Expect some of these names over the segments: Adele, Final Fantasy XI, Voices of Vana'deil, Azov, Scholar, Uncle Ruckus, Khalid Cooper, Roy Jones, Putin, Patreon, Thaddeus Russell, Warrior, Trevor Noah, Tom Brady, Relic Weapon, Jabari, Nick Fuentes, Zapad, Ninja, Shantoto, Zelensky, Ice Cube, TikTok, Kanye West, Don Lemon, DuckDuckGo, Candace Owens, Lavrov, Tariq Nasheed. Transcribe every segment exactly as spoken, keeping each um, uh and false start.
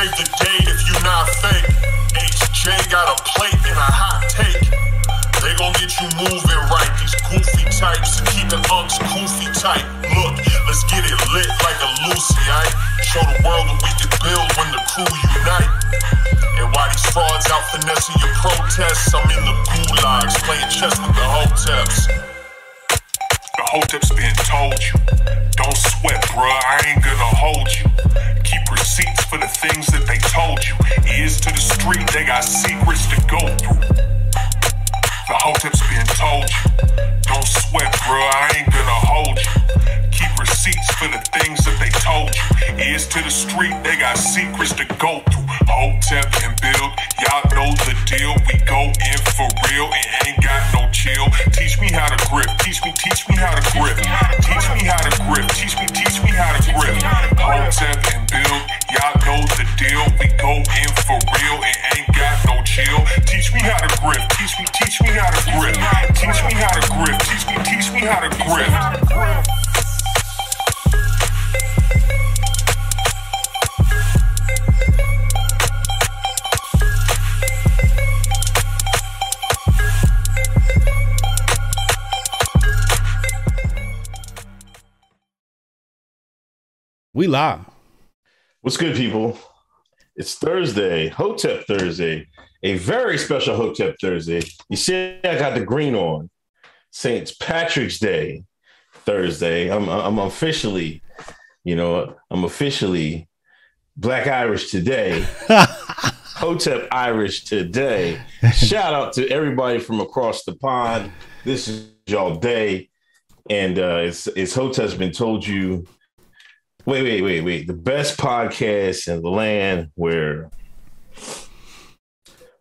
take the gate if you not fake. H J got a plate and a hot take. They gon' get you moving right, these goofy types, keep it unks goofy tight. Look, let's get it lit like a Lucy, aight? Show the world that we can build when the crew unite. And while these frauds out finessing your protests, I'm in the gulags playing chess with the hoteps. The hoteps been told you, don't sweat, bruh, I ain't gonna hold you. Keep receipts for the things that they told you. Ears to the street, they got secrets to go through. The hoteps been told you, don't sweat, bro, I ain't gonna hold you. Keep receipts for the things that they told you. Ears to the street, they got secrets to go through. Hotep and build, y'all know the deal. We go in for real and ain't got no chill. Teach me how to grip, teach me, teach me how to grip. Teach me how to grip, teach me, teach me how to grip. Hotep and build, y'all know the deal. We go in for real and ain't got no chill. Teach me how to grip, teach me, teach me how to grip. How to grip. Teach me how to grip. Teach me, teach me how to grip. We live. What's good, people? It's Thursday, Hotep Thursday, a very special Hotep Thursday. You see, I got the green on. Saint Patrick's Day Thursday. I'm I'm officially, you know, I'm officially Black Irish today. Hotep Irish today. Shout out to everybody from across the pond. This is y'all day, and uh, it's it's Hotep's been told you. Wait, wait, wait, wait. The best podcast in the land where,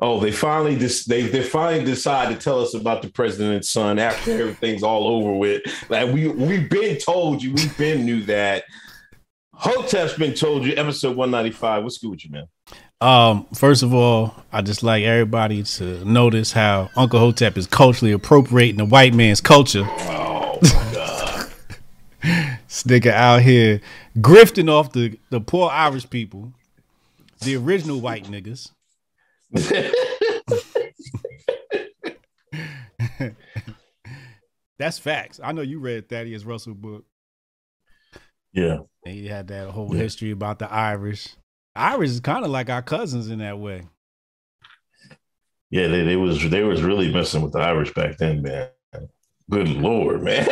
oh, they finally dis- they they finally decide to tell us about the president's son after everything's all over with. Like we we've been told you, we've been knew that. Hotep's been told you, episode one ninety-five. What's good with you, man? Um, first of all, I just like everybody to notice how Uncle Hotep is culturally appropriating the white man's culture. Oh my God. Sticker out here grifting off the, the poor Irish people, the original white niggas. That's facts. I know you read Thaddeus Russell book. Yeah. And he had that whole yeah. history about the Irish. The Irish is kind of like our cousins in that way. Yeah, they, they was they was really messing with the Irish back then, man. Good Lord, man.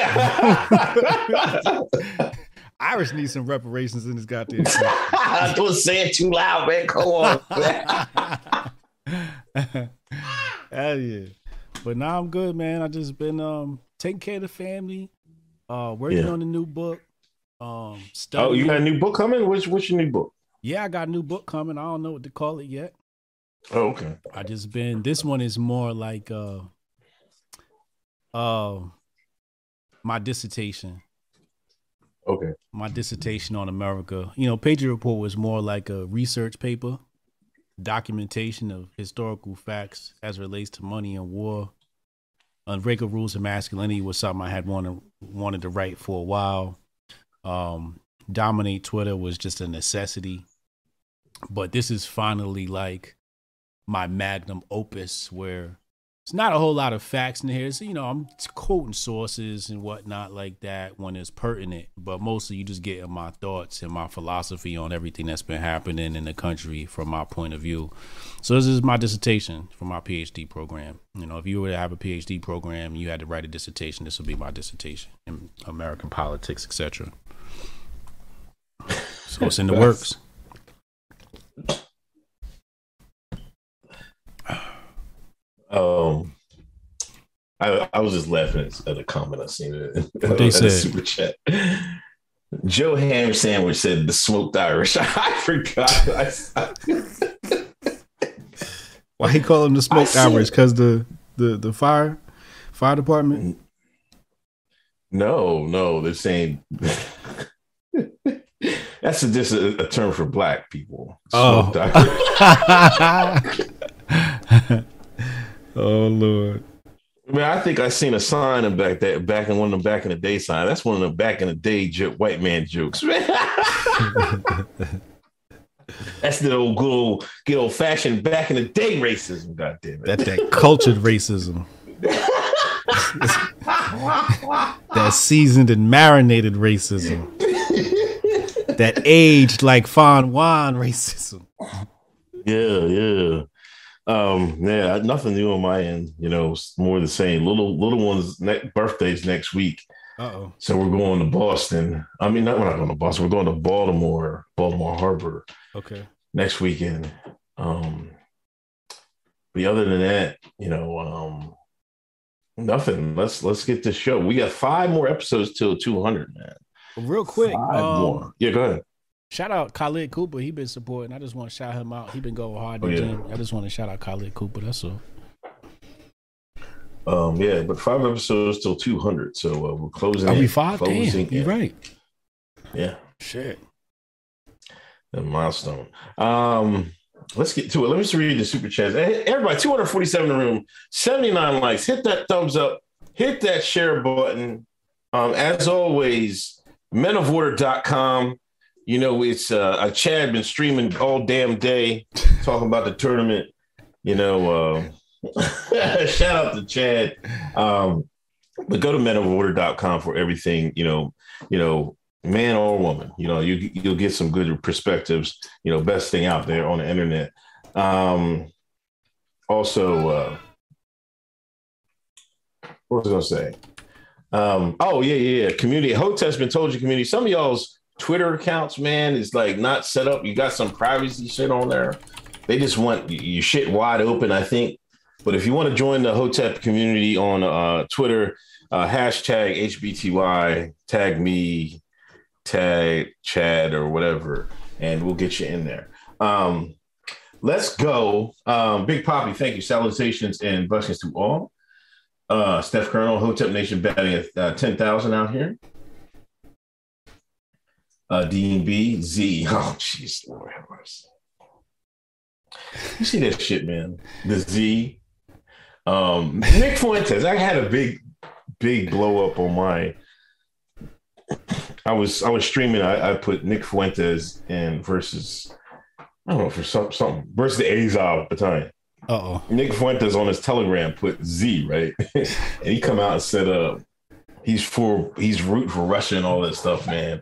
Irish needs some reparations in this goddamn country. Don't say it too loud, man. Come on, man. Hell yeah. But now I'm good, man. I just been um, taking care of the family, uh, working yeah. on the new book. Um, studying. Oh, you got a new book coming? What's, what's your new book? Yeah, I got a new book coming. I don't know what to call it yet. Oh, okay. I just been, this one is more like... Uh, Uh, my dissertation. Okay. My dissertation on America. You know, Patriot Report was more like a research paper, documentation of historical facts as it relates to money and war. Unbreakable Rules of Masculinity was something I had wanted wanted to write for a while. Um, Dominate Twitter was just a necessity, but this is finally like my magnum opus where. It's not a whole lot of facts in here. So, you know, I'm quoting sources and whatnot like that when it's pertinent, but mostly you just get my thoughts and my philosophy on everything that's been happening in the country from my point of view. So this is my dissertation for my PhD program. You know, if you were to have a PhD program, and you had to write a dissertation, this would be my dissertation in American politics, et cetera. So it's in the works. Um, I, I was just laughing at a comment I seen it. What they said? Super chat. Joe Ham Sandwich said the smoked Irish. I forgot. I, I, Why he call him the smoked Irish? Because the, the the fire fire department. No, no, they're saying that's a, just a, a term for black people. Smoked oh. Irish. Oh Lord! I mean, I think I seen a sign of back that back in one of the back in the day sign. That's one of the back in the day joke, white man jokes. That's the old good old, good old fashioned back in the day racism. God damn it. That that cultured racism. That seasoned and marinated racism. That aged like fine wine racism. Yeah, yeah. Um, yeah, nothing new on my end. You know, it's more the same. Little little one's ne- birthday's next week. Uh-oh. So we're going to Boston. I mean, not we're not going to Boston. We're going to Baltimore, Baltimore Harbor. Okay. Next weekend. Um, but other than that, you know, um, nothing. Let's let's get this show. We got five more episodes till two hundred, man. Real quick. Five um, more. Yeah, go ahead. Shout out Khalid Cooper. He been supporting. I just want to shout him out. He been going hard. Oh, yeah. I just want to shout out Khalid Cooper. That's all. Um, yeah, but five episodes till two hundred. So uh, we're closing. Are we five? Closing. Damn, you're right. Yeah. Shit. That milestone. Um, let's get to it. Let me just read the super chats. Hey, everybody, two hundred forty-seven in the room, seventy-nine likes. Hit that thumbs up. Hit that share button. Um, as always, men of order dot com. You know, it's uh, a Chad been streaming all damn day, talking about the tournament. You know, uh, shout out to Chad. Um, but go to men of order dot com for everything. You know, you know, man or woman. You know, you you'll get some good perspectives. You know, best thing out there on the internet. Um, also, uh, what was I gonna say? Um, oh yeah, yeah, yeah. Community. Hote's been told you community. Some of y'all's Twitter accounts, man, is like not set up. You got some privacy shit on there. They just want your shit wide open, I think. But if you want to join the Hotep community on uh, Twitter, uh, hashtag H B T Y, tag me, tag Chad or whatever, and we'll get you in there. Um, let's go. Um, Big Poppy, thank you. Salutations and blessings to all. Uh, Steph Colonel, Hotep Nation batting at uh, ten thousand out here. Uh, D and B, Z. Oh, jeez, Lord have mercy. You see that shit, man. The Z. Um, Nick Fuentes. I had a big, big blow up on my. I was I was streaming. I, I put Nick Fuentes in versus, I don't know, for some something versus the Azov battalion. Uh oh. Nick Fuentes on his Telegram put Z, right, and he come out and said, "Uh, he's for he's root for Russia and all that stuff, man."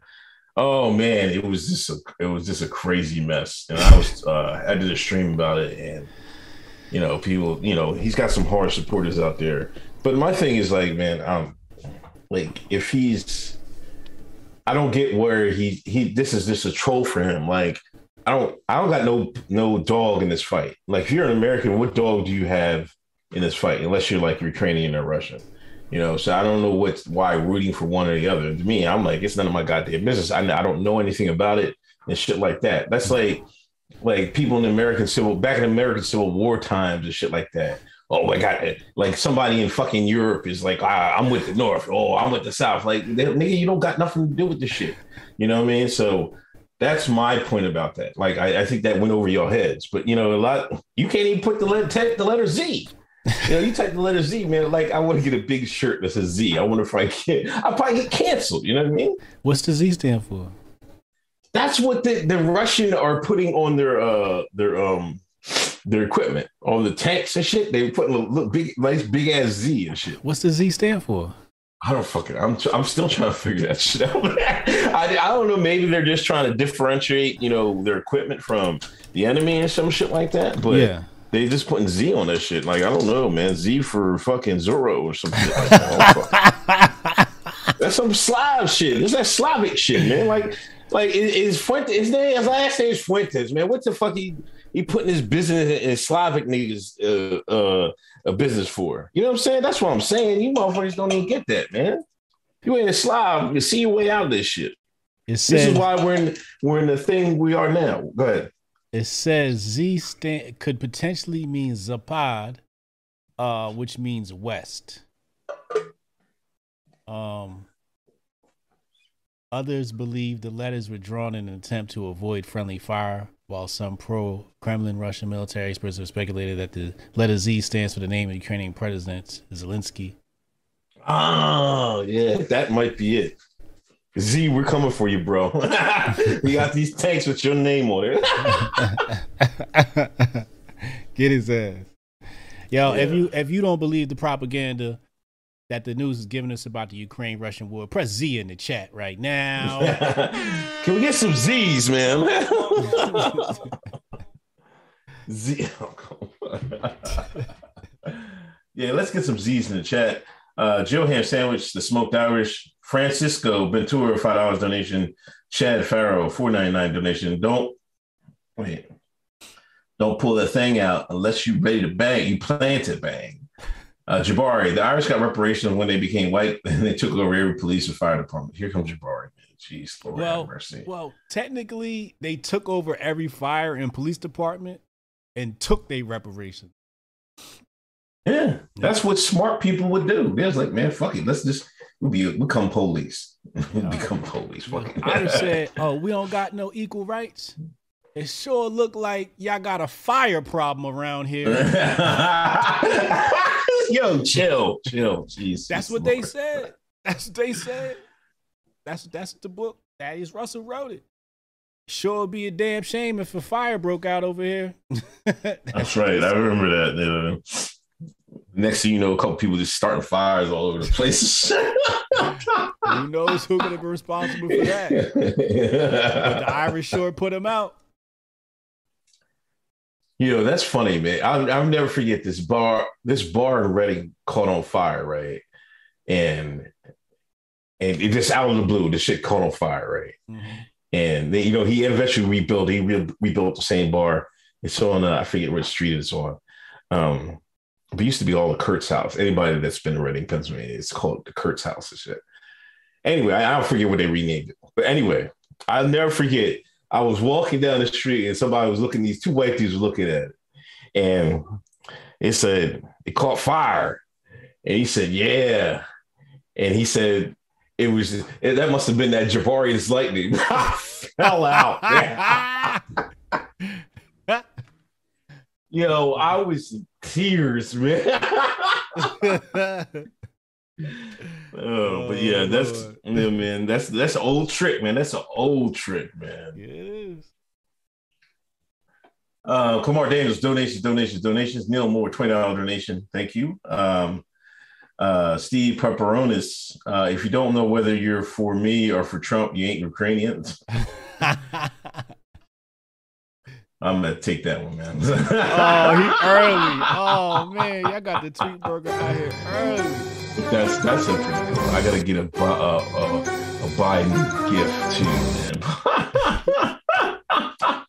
Oh man, it was just a, it was just a crazy mess, and I was uh, I did a stream about it, and you know people, you know he's got some hard supporters out there. But my thing is like, man, I'm like if he's, I don't get where he he this is just a troll for him. Like I don't I don't got no no dog in this fight. Like if you're an American, what dog do you have in this fight? Unless you're like Ukrainian or Russian. You know, so I don't know what's why rooting for one or the other. To me, I'm like, it's none of my goddamn business. I, I don't know anything about it and shit like that. That's like, like people in the American Civil, back in American Civil War times and shit like that. Oh, I got it. Like somebody in fucking Europe is like, ah, I'm with the North. Oh, I'm with the South. Like, they, nigga, you don't got nothing to do with this shit. You know what I mean? So that's my point about that. Like, I, I think that went over your heads. But, you know, a lot, you can't even put the letter, the letter Z. You know, you type the letter Z, man. Like, I want to get a big shirt that says Z. I wonder if I can. I probably get canceled. You know what I mean? What's the Z stand for? That's what the, the Russian are putting on their uh their um their equipment on the tanks and shit. They put a little, little big, nice big ass Z and shit. What's the Z stand for? I don't fucking. I'm I'm still trying to figure that shit out. I I don't know. Maybe they're just trying to differentiate, you know, their equipment from the enemy and some shit like that. But yeah. They just putting Z on that shit. Like, I don't know, man. Z for fucking Zorro or something. Like that. That's some Slav shit. That's that Slavic shit, man. Like, like is Fuentes, his name, his last name is Fuentes, man. What the fuck he, he putting his business in, in Slavic niggas uh, uh, a business for? You know what I'm saying? That's what I'm saying. You motherfuckers don't even get that, man. You ain't a Slav. You see your way out of this shit. It says, this is why we're in, we're in the thing we are now. Go ahead. It says Z stand, could potentially mean Zapad, uh, which means west. Um, others believe the letters were drawn in an attempt to avoid friendly fire, while some pro-Kremlin Russian military experts have speculated that the letter Z stands for the name of Ukrainian President Zelensky. Oh, yeah, that might be it. Z, we're coming for you, bro. We got these tanks with your name on it. Get his ass. Yo, yeah. if you if you don't believe the propaganda that the news is giving us about the Ukraine-Russian war, press Z in the chat right now. Can we get some Z's, man? Z. Oh, yeah, let's get some Z's in the chat. Uh, Jill Ham Sandwich, The Smoked Irish, Francisco Ventura, five dollars donation, Chad Farrow, four ninety-nine donation. Don't, wait, don't pull that thing out unless you're ready to bang. You plan to bang. Uh, Jabari, the Irish got reparations when they became white and they took over every police and fire department. Here comes Jabari, man. Jeez, Lord well, have mercy. Well, technically, they took over every fire and police department and took their reparations. Yeah, that's what smart people would do. They're like, man, fuck it. Let's just we'll be become police. We'll become police. Fuck it. I just said, oh, we don't got no equal rights. It sure look like y'all got a fire problem around here. Yo, chill, chill. Jesus, that's what Lord. They said. That's what they said. That's that's the book. Thaddeus Russell wrote it. Sure be a damn shame if a fire broke out over here. that's, that's right. I remember that. Yeah. Next thing you know, a couple people just starting fires all over the place. Who knows who could have been responsible for that? But the Irish sure put them out. You know, that's funny, man. I'll, I'll never forget this bar. This bar in Reading caught on fire, right? And and it just out of the blue, this shit caught on fire, right? Mm-hmm. And they, you know, he eventually rebuilt. He re- rebuilt the same bar. It's on uh, I forget what street it's on. Um, It used to be all the Kurt's house. Anybody that's been in Reading, Pennsylvania, it's called the Kurt's house and shit. Anyway, I, I don't forget what they renamed it. But anyway, I'll never forget. I was walking down the street and somebody was looking, these two white dudes were looking at it. And it said, it caught fire. And he said, yeah. And he said, it was, it, that must have been that Jabari's lightning. I fell out. Man. Yo, I was... tears, man. Oh, but yeah, that's yeah, man. That's that's an old trick, man. That's an old trick, man. Yes. Uh, Kumar Daniels, donations, donations, donations. Neil Moore, twenty dollar donation. Thank you. Um, uh, Steve Pepperonis. Uh, if you don't know whether you're for me or for Trump, you ain't Ukrainian. I'm gonna take that one, man. Oh, he early. Oh man, y'all got the tweet burger out here early. That's that's interesting. I gotta get a a, a, a Biden gift too, man.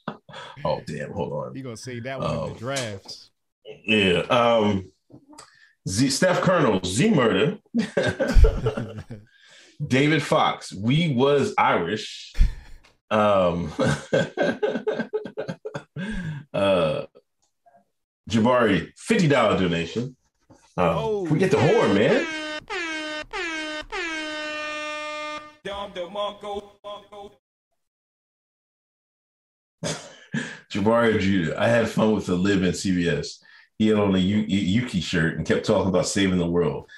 Oh damn, hold on. You gonna say that one um, in the drafts? Yeah. Um, Z, Steph Colonel Z Murder, David Fox. We was Irish. Um. Uh, Jabari, fifty dollar donation. Uh, oh, we get the horn, man. Jabari Judah, I had fun with the Lib in C B S. He had on a U- Yuki shirt and kept talking about saving the world.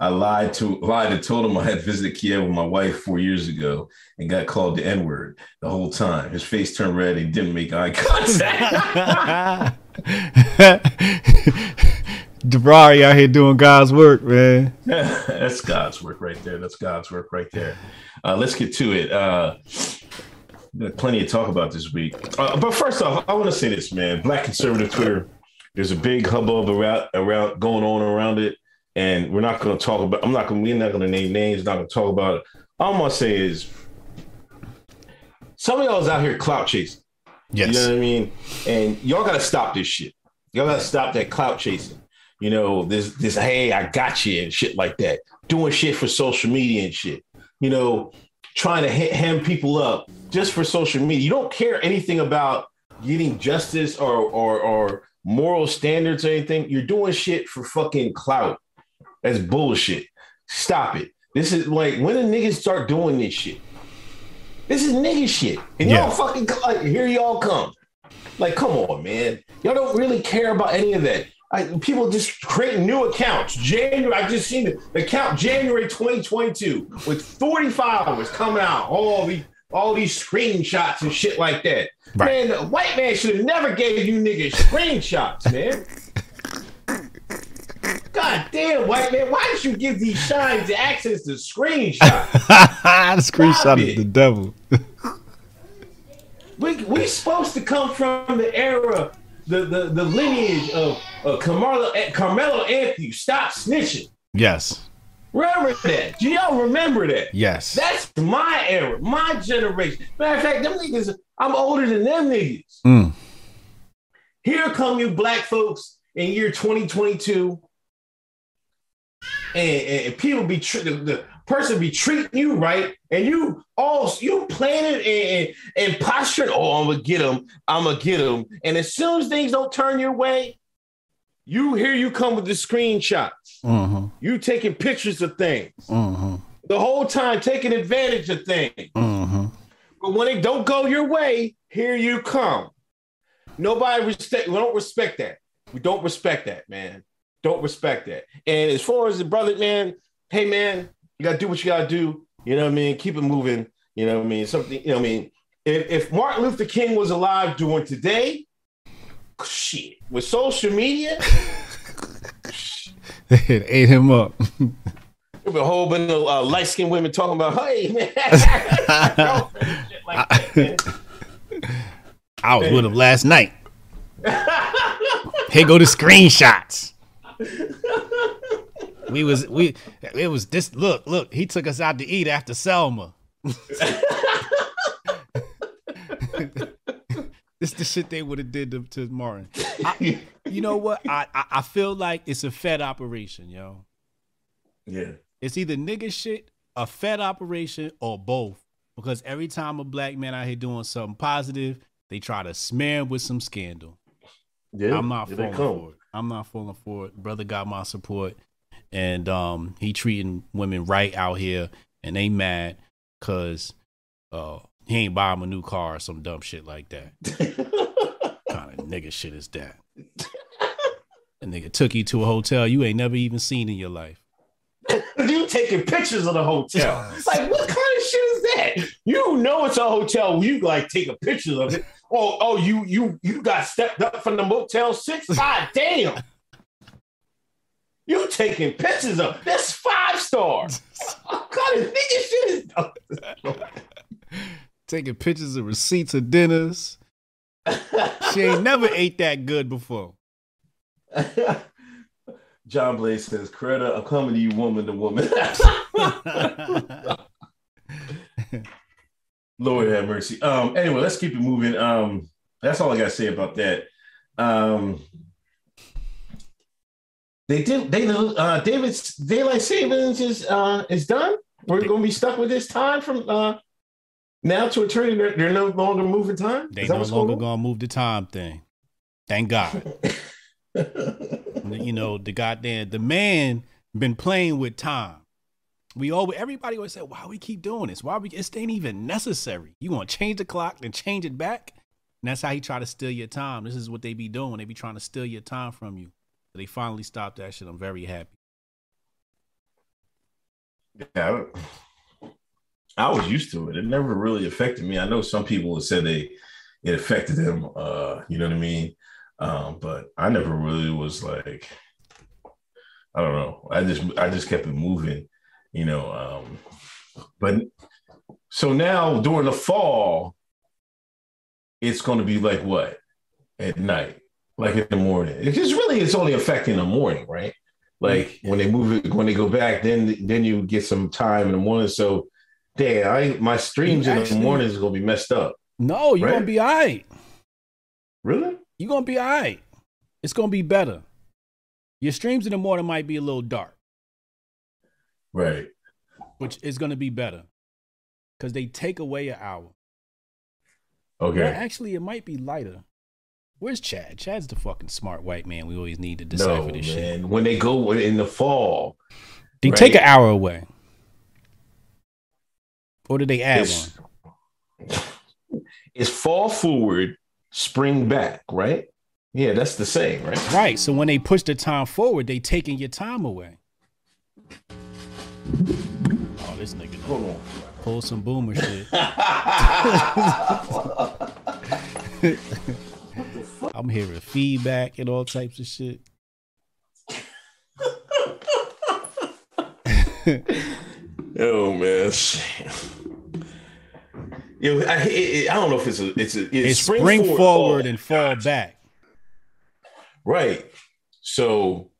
I lied to lied and told him I had visited Kiev with my wife four years ago and got called the N-word the whole time. His face turned red and didn't make eye contact. Jabari out here doing God's work, man. That's God's work right there. That's God's work right there. Uh, let's get to it. Uh, plenty to talk about this week. Uh, but first off, I want to say this, man. Black conservative Twitter, there's a big hubbub around, around going on around it. And we're not going to talk about, I'm not going to, we're not going to name names, not going to talk about it. All I'm going to say is some of y'all is out here clout chasing. Yes. You know what I mean? And y'all got to stop this shit. Y'all got to stop that clout chasing. You know, this, this, hey, I got you and shit like that. Doing shit for social media and shit. You know, trying to hem people up just for social media. You don't care anything about getting justice or, or, or moral standards or anything. You're doing shit for fucking clout. That's bullshit. Stop it. This is like, when the niggas start doing this shit? This is nigga shit. And y'all yeah. fucking, like, here y'all come. Like, come on, man. Y'all don't really care about any of that. I, people just create new accounts. January, I just seen the, the account January twenty twenty-two with forty followers coming out. All these, all these screenshots and shit like that. Right. Man, the white man should have never gave you niggas screenshots, man. God damn, white man, why did you give these shines access to screenshots? The screenshot is the devil. we we supposed to come from the era, the the, the lineage of uh, Carmelo Carmelo Anthony. Stop snitching. Yes. Remember that? Do y'all remember that? Yes. That's my era, my generation. Matter of fact, them niggas, I'm older than them niggas. Mm. Here come you black folks in year twenty twenty-two. And, and people be tr- the, the person be treating you right, and you all you planning and, and and posturing. Oh, I'm gonna get them. I'm gonna get them. And as soon as things don't turn your way, you here you come with the screenshots. Mm-hmm. You taking pictures of things mm-hmm. the whole time, taking advantage of things. Mm-hmm. But when it don't go your way, here you come. Nobody respect. We don't respect that. We don't respect that, man. Don't respect that. And as far as the brother, man, hey, man, you got to do what you got to do. You know what I mean? Keep it moving. You know what I mean? Something, you know what I mean? If, if Martin Luther King was alive during today, shit, with social media, it ate him up. There'd be a whole bunch of uh, light-skinned women talking about, hey, man. Shit like that, man. I was with him last night. Here go the screenshots. we was we it was this look look he took us out to eat after Selma. This the shit they would have did to, to Martin. I, you know what I, I I feel like it's a Fed operation, yo. Yeah, it's either nigga shit, a Fed operation, or both, because every time a black man out here doing something positive, they try to smear him with some scandal. Yeah, I'm not falling for it. I'm not falling for it. Brother got my support, and um, he treating women right out here, and they mad because uh, he ain't buy him a new car or some dumb shit like that. Kind of nigga shit is that? A nigga took you to a hotel you ain't never even seen in your life. You taking pictures of the hotel. Like, what kind of shit is that? You know it's a hotel when you like take a picture of it. Oh, oh, you you you got stepped up from the Motel six? God damn. You taking pictures of that's five stars. What kind of nigga shit is taking pictures of receipts of dinners? She ain't never ate that good before. John Blaze says, Coretta, I'm coming to you woman to woman. Lord have mercy. Um, anyway, let's keep it moving. Um, that's all I got to say about that. Um, they did, they, uh, David's daylight savings is, uh, is done. We're going to be stuck with this time from uh, now to eternity. They're, they're no longer moving time. They no longer going to move the time thing. Thank God. You know, the goddamn, the man been playing with time. We always, everybody always said, why we keep doing this? Why we, it ain't even necessary. You want to change the clock and change it back? And that's how he try to steal your time. This is what they be doing. They be trying to steal your time from you. They finally stopped that shit. I'm very happy. Yeah, I was used to it. It never really affected me. I know some people have said they, it affected them. Uh, you know what I mean? Um, but I never really was like, I don't know. I just, I just kept it moving, you know. Um, but so now during the fall, it's going to be like what? At night, like in the morning. It's just really, it's only affecting the morning, right? Like when they move it, when they go back, then, then you get some time in the morning. So damn, I, my streams you in actually, the morning is going to be messed up. No, you're right? Going to be all right. Really? You're going to be all right. It's going to be better. Your streams in the morning might be a little dark. Right. Which is going to be better. Because they take away an hour. Okay. Well, actually, it might be lighter. Where's Chad? Chad's the fucking smart white man we always need to decipher no, this man. Shit. When they go in the fall. They right? take an hour away. Or do they add it's, one? It's fall forward. Spring back, right? Yeah, that's the saying, right? Right. So when they push the time forward, they taking your time away. Oh, this nigga pull, pull some boomer shit. I'm hearing feedback and all types of shit. Oh man. Yo, I, it, I don't know if it's a it's a it's, it's spring, spring forward, forward and fall back. Right. So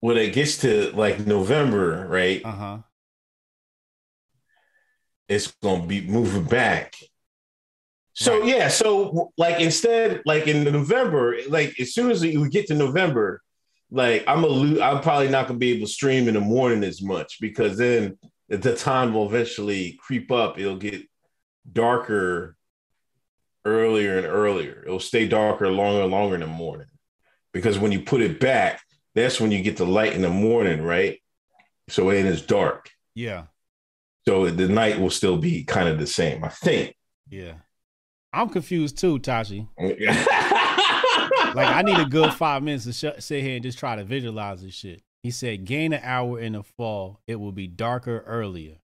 when it gets to like November, right? Uh-huh. It's gonna be moving back. So right. yeah, so like instead, like in November, like as soon as we get to November, like I'm a lo- I'm probably not gonna be able to stream in the morning as much, because then the time will eventually creep up. It'll get darker earlier and earlier. It'll stay darker longer and longer in the morning, because when you put it back, that's when you get the light in the morning, right? So it is dark. Yeah. So the night will still be kind of the same, I think. Yeah. I'm confused too, Tashi. Like, I need a good five minutes to sh- sit here and just try to visualize this shit. He said, gain an hour in the fall. It will be darker earlier.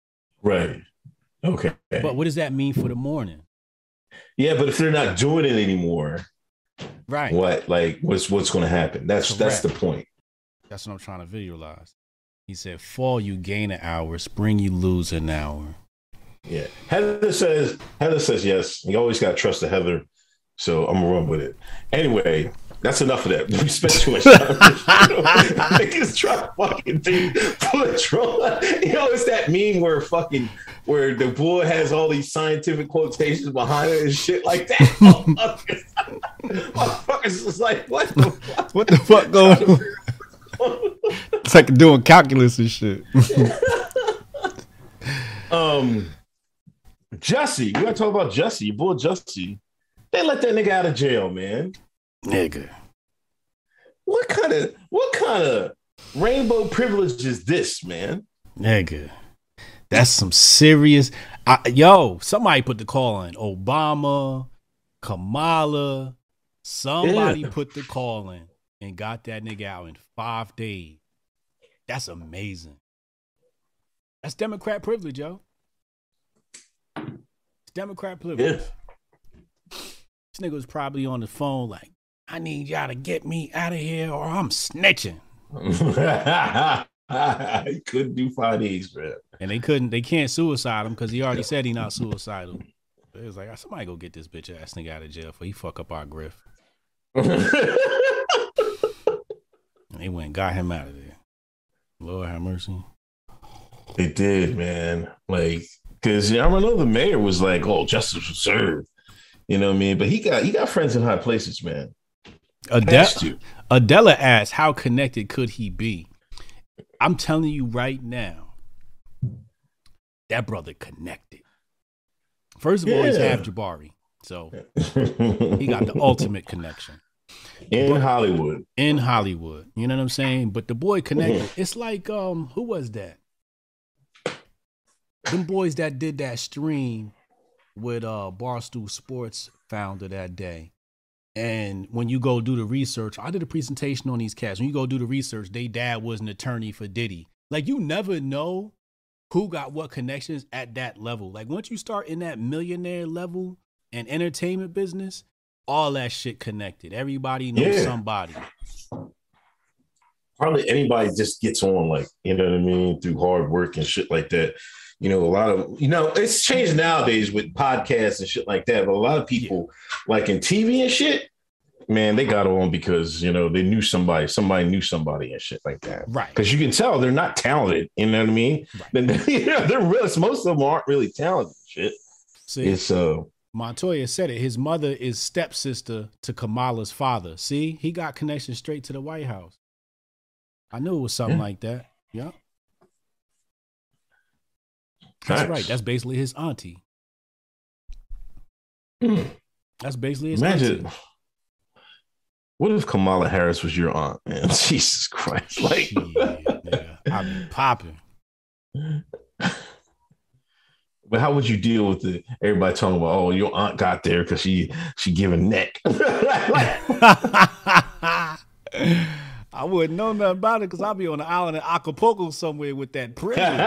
Right. Okay. But what does that mean for the morning? Yeah, but if they're not doing it anymore, right? What, like, what's what's going to happen? That's Correct. That's the point. That's what I'm trying to visualize. He said, fall, you gain an hour. Spring, you lose an hour. Yeah. Heather says, Heather says yes. You always got to trust the Heather. So I'm gonna run with it. Anyway, that's enough of that. We spent too much time. Niggas try to fucking do Trump. You know, it's that meme where fucking where the boy has all these scientific quotations behind it and shit like that. Motherfuckers is like, what the fuck? What the fuck going on? It's like doing calculus and shit. um, Jussie, we gotta talk about Jussie. Your boy Jussie. They let that nigga out of jail, man. Nigga. What kind of what kind of rainbow privilege is this, man? Nigga. That's some serious. I, yo, somebody put the call in. Obama, Kamala, somebody yeah. put the call in and got that nigga out in five days. That's amazing. That's Democrat privilege, yo. It's Democrat privilege. Yeah. This nigga was probably on the phone like, I need y'all to get me out of here or I'm snitching. He couldn't do five days, man. And they couldn't, they can't suicide him because he already said he not suicidal. It was like, somebody go get this bitch ass nigga out of jail for he fuck up our grift. And they went and got him out of there. Lord have mercy. They did, man. Like, because I know the mayor was like, oh, justice was served. You know what I mean? But he got he got friends in high places, man. Adele, Adela asked, how connected could he be? I'm telling you right now, that brother connected. First of yeah. all, he's half Jabari. So he got the ultimate connection. In but, Hollywood. In Hollywood. You know what I'm saying? But the boy connected. Mm-hmm. It's like, um, who was that? Them boys that did that stream with uh Barstool Sports founder that day, and when you go do the research, I did a presentation on these cats. When you go do the research, they dad was an attorney for Diddy. Like, you never know who got what connections at that level. Like, once you start in that millionaire level and entertainment business, all that shit connected. Everybody knows yeah. somebody. Probably anybody just gets on, like, you know what I mean, through hard work and shit like that. You know, a lot of, you know, it's changed nowadays with podcasts and shit like that. But a lot of people, like in T V and shit, man, they got on because, you know, they knew somebody, somebody knew somebody and shit like that. Right. Because you can tell they're not talented. You know what I mean? Right. You know, they're real. Most of them aren't really talented. Shit. See, it's, uh, Montoya said it. His mother is stepsister to Kamala's father. See, he got connections straight to the White House. I knew it was something yeah. like that. Yeah. That's right. That's basically his auntie. Mm. That's basically his Imagine, auntie. What if Kamala Harris was your aunt, man? Jesus Christ. Like, yeah, yeah. I'd be popping. But how would you deal with it? Everybody talking about, oh, your aunt got there because she she giving neck. I wouldn't know nothing about it because I'll be on the island in Acapulco somewhere with that privilege.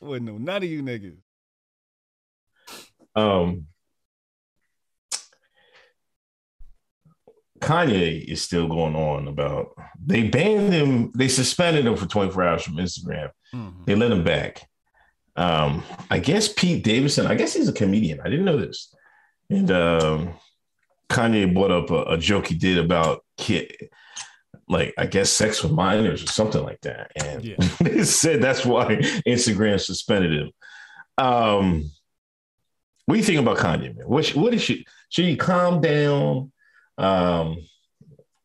Wouldn't know none of you niggas. Um, Kanye is still going on about, they banned him, they suspended him for twenty-four hours from Instagram. Mm-hmm. They let him back. Um, I guess Pete Davidson, I guess he's a comedian. I didn't know this. And um, Kanye brought up a, a joke he did about kid, like, I guess sex with minors or something like that. And yeah. They said that's why Instagram suspended him. Um, what do you think about Kanye, man? What, what is she? Should he calm down? Um,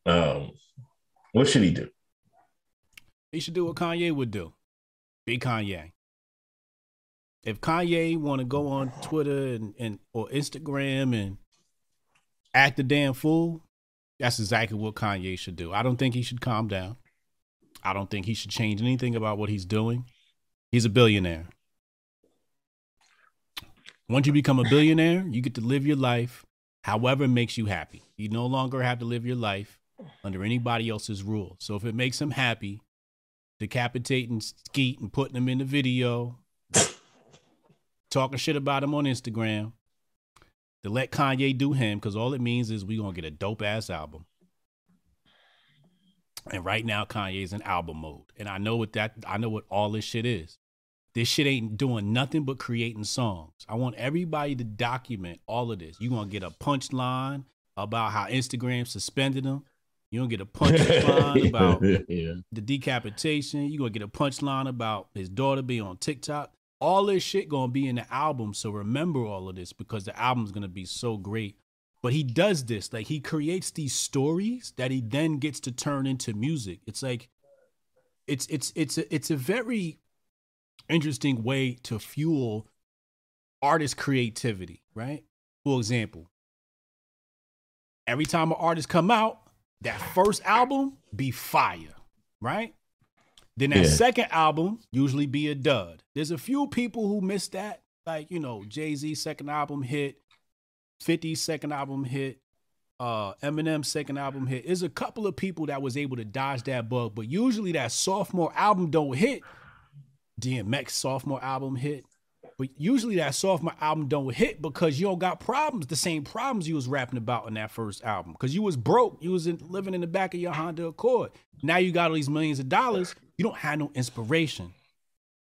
um, what should he do? He should do what Kanye would do. Be Kanye. If Kanye want to go on Twitter and, and or Instagram and act a damn fool, that's exactly what Kanye should do. I don't think he should calm down. I don't think he should change anything about what he's doing. He's a billionaire. Once you become a billionaire, you get to live your life however it makes you happy. You no longer have to live your life under anybody else's rule. So if it makes him happy, decapitating Skeet and putting him in the video, talking shit about him on Instagram, to let Kanye do him, because all it means is we're going to get a dope-ass album. And right now, Kanye's in album mode. And I know what that, I know what all this shit is. This shit ain't doing nothing but creating songs. I want everybody to document all of this. You're going to get a punchline about how Instagram suspended them. You're going to get a punchline about yeah. the decapitation. You're going to get a punchline about his daughter being on TikTok. All this shit going to be in the album. So remember all of this because the album's going to be so great. But he does this. Like, he creates these stories that he then gets to turn into music. It's like, it's, it's, it's, a, it's a very... interesting way to fuel artist creativity, right? For example, every time an artist come out, that first album be fire, right? Then that yeah. second album usually be a dud. There's a few people who miss that, like, you know, Jay-Z second album hit, fifty second album hit, uh, Eminem second album hit. There's a couple of people that was able to dodge that bug, but usually that sophomore album don't hit. D M X sophomore album hit, but usually that sophomore album don't hit because you don't got problems, the same problems you was rapping about in that first album, because you was broke, you was in, living in the back of your Honda Accord. Now you got all these millions of dollars, you don't have no inspiration.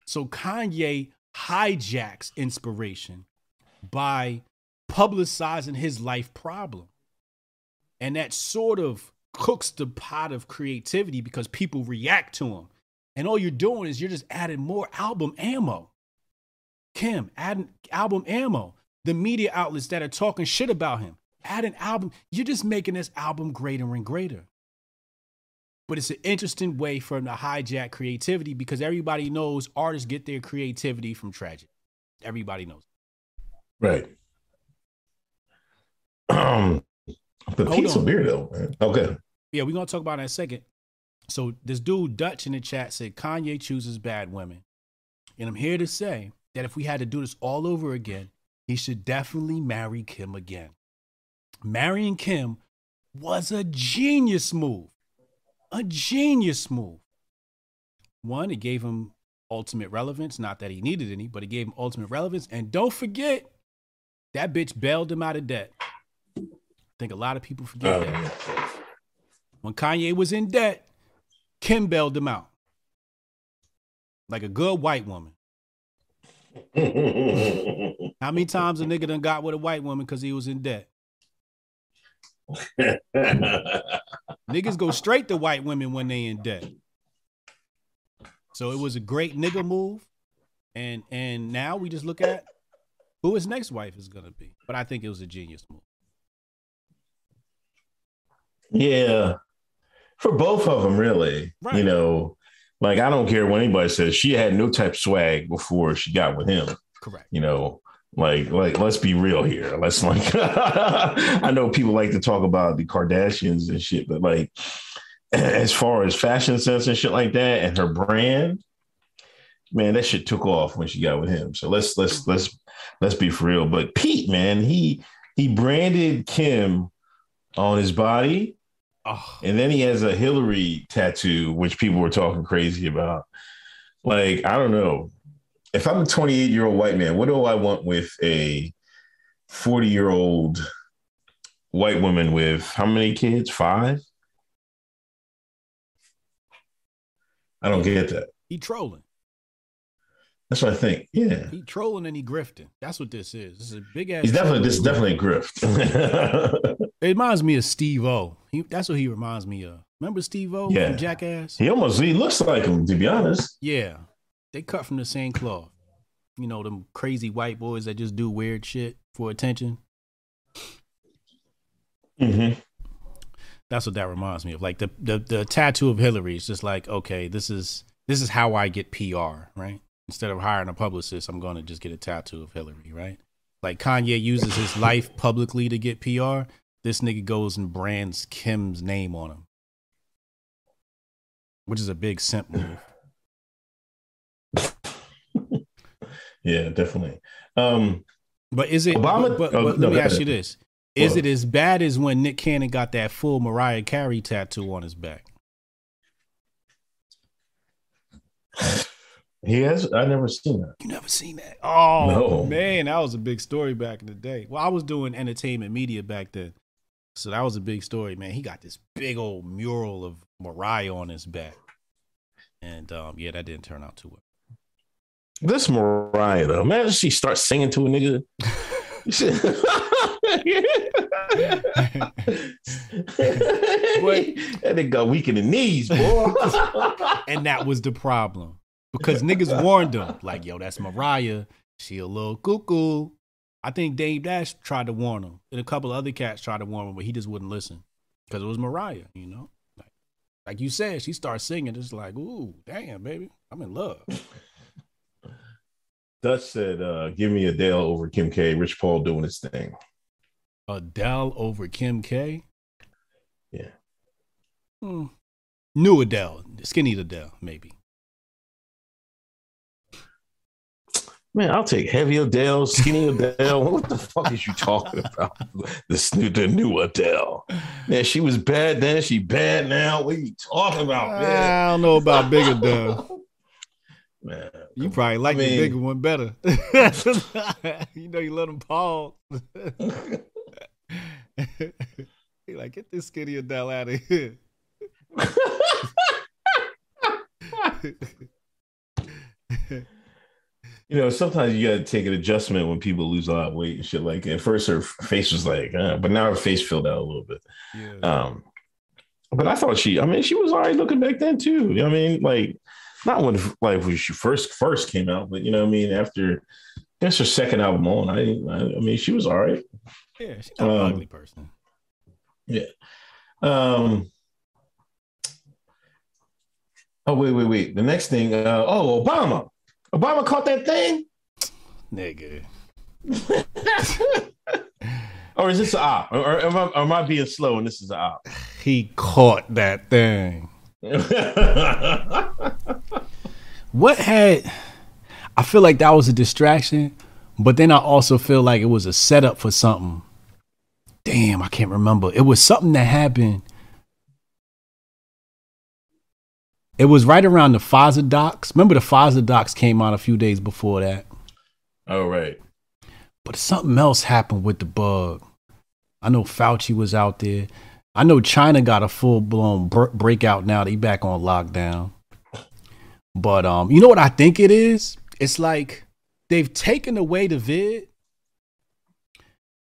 So Kanye hijacks inspiration by publicizing his life problem, and that sort of cooks the pot of creativity because people react to him. And all you're doing is you're just adding more album ammo. Kim, adding album ammo. The media outlets that are talking shit about him, add an album. You're just making this album greater and greater. But it's an interesting way for him to hijack creativity because everybody knows artists get their creativity from tragedy. Everybody knows. Right. Um, the piece of beer though, man. Okay. Yeah, we're going to talk about that in a second. So this dude, Dutch, in the chat said, Kanye chooses bad women. And I'm here to say that if we had to do this all over again, he should definitely marry Kim again. Marrying Kim was a genius move. A genius move. One, it gave him ultimate relevance. Not that he needed any, but it gave him ultimate relevance. And don't forget, that bitch bailed him out of debt. I think a lot of people forget that. When Kanye was in debt, Kim bailed him out. Like a good white woman. How many times a nigga done got with a white woman because he was in debt? Niggas go straight to white women when they in debt. So it was a great nigga move. And and now we just look at who his next wife is going to be. But I think it was a genius move. Yeah. For both of them, really, right. You know, like, I don't care what anybody says. She had no type of swag before she got with him. Correct. You know, like, like let's be real here. Let's like, I know people like to talk about the Kardashians and shit, but like, as far as fashion sense and shit like that, and her brand, man, that shit took off when she got with him. So let's let's let's let's be for real. But Pete, man, he he branded Kim on his body, oh. and then he has a Hillary tattoo, which people were talking crazy about. Like, I don't know. If I'm a twenty-eight-year-old white man, what do I want with a forty-year-old white woman with how many kids? Five? I don't get that. He trolling. That's what I think. Yeah. He trolling and he grifting. That's what this is. This is a big ass. He's definitely this is definitely a grift. It reminds me of Steve O. He, that's what he reminds me of. Remember Steve O? Yeah. From Jackass. He almost he looks like him, to be honest. Yeah. They cut from the same cloth. You know, them crazy white boys that just do weird shit for attention. Mm-hmm. That's what that reminds me of. Like the, the the tattoo of Hillary is just like, okay, this is this is how I get P R, right? Instead of hiring a publicist, I'm going to just get a tattoo of Hillary, right? Like Kanye uses his life publicly to get P R. This nigga goes and brands Kim's name on him, which is a big simp move. Yeah, definitely. Um, but is it? Obama, but, but, oh, but no, let me ask you this. Is it as bad as when Nick Cannon got that full Mariah Carey tattoo on his back? He has? I never seen that. You never seen that? Oh, no. Man, that was a big story back in the day. Well, I was doing entertainment media back then, so that was a big story, man. He got this big old mural of Mariah on his back. And, um, yeah, that didn't turn out too well. This Mariah, though, man, she starts singing to a nigga. That nigga got weak in the knees, boy. And that was the problem, because niggas warned them, like, yo, that's Mariah, she a little cuckoo. I think Dave Dash tried to warn him, and a couple of other cats tried to warn him, but he just wouldn't listen, because it was Mariah, you know. Like, like you said, she starts singing, it's like, ooh, damn, baby, I'm in love. Dutch said, uh, give me Adele over Kim K. Rich Paul doing his thing. Adele over Kim K? Yeah. Hmm. New Adele. Skinny Adele, maybe. Man, I'll take heavy Adele, skinny Adele. What the fuck is you talking about? This new, the new Adele. Man, she was bad then. She bad now. What are you talking about, man? I don't know about big Adele. Man, you probably like I mean, the bigger one better. You know, you let him pause. He like, get this skinny Adele out of here. You know, sometimes you gotta take an adjustment when people lose a lot of weight and shit like that. At first, her face was like, uh, but now her face filled out a little bit. Yeah. Um, but I thought she, I mean, she was all right looking back then too. You know what I mean? Like, not when like when she first first came out, but you know what I mean, after that's her second album on. I, I I mean she was all right. Yeah, she's not um, an ugly person. Yeah. Um oh wait, wait, wait. The next thing, uh, oh Obama. Obama caught that thing. Nigga. Or is this an op? Or, or am I am I being slow and this is an op? He caught that thing. What had I feel like that was a distraction, but then I also feel like it was a setup for something. Damn, I can't remember. It was something that happened. It was right around the F S A docs. Remember the F S A docs came out a few days before that. Oh, right. But something else happened with the bug. I know Fauci was out there. I know China got a full-blown br- breakout now. They back on lockdown. But um, you know what I think it is? It's like they've taken away the vid,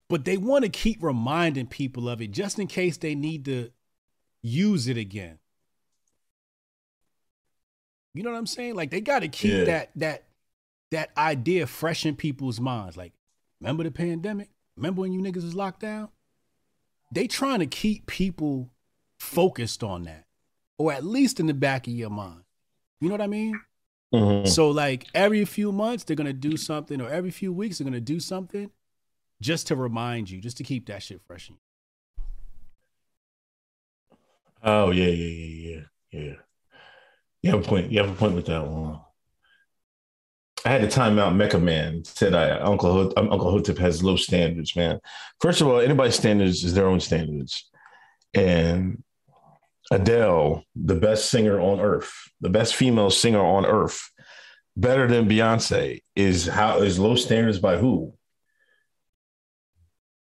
but they want to keep reminding people of it just in case they need to use it again. You know what I'm saying? Like they got to keep yeah. that that that idea fresh in people's minds. Like, remember the pandemic? Remember when you niggas was locked down? They trying to keep people focused on that, or at least in the back of your mind. You know what I mean? Mm-hmm. So like every few months, they're going to do something, or every few weeks, they're going to do something just to remind you, just to keep that shit fresh. In you. Oh, yeah, yeah, yeah, yeah, yeah. You have a point. You have a point with that one. I had to time out Mecca Man. Said I, Uncle um, Uncle Hotep has low standards, man. First of all, anybody's standards is their own standards. And Adele, the best singer on earth, the best female singer on earth, better than Beyonce, is how is low standards by who?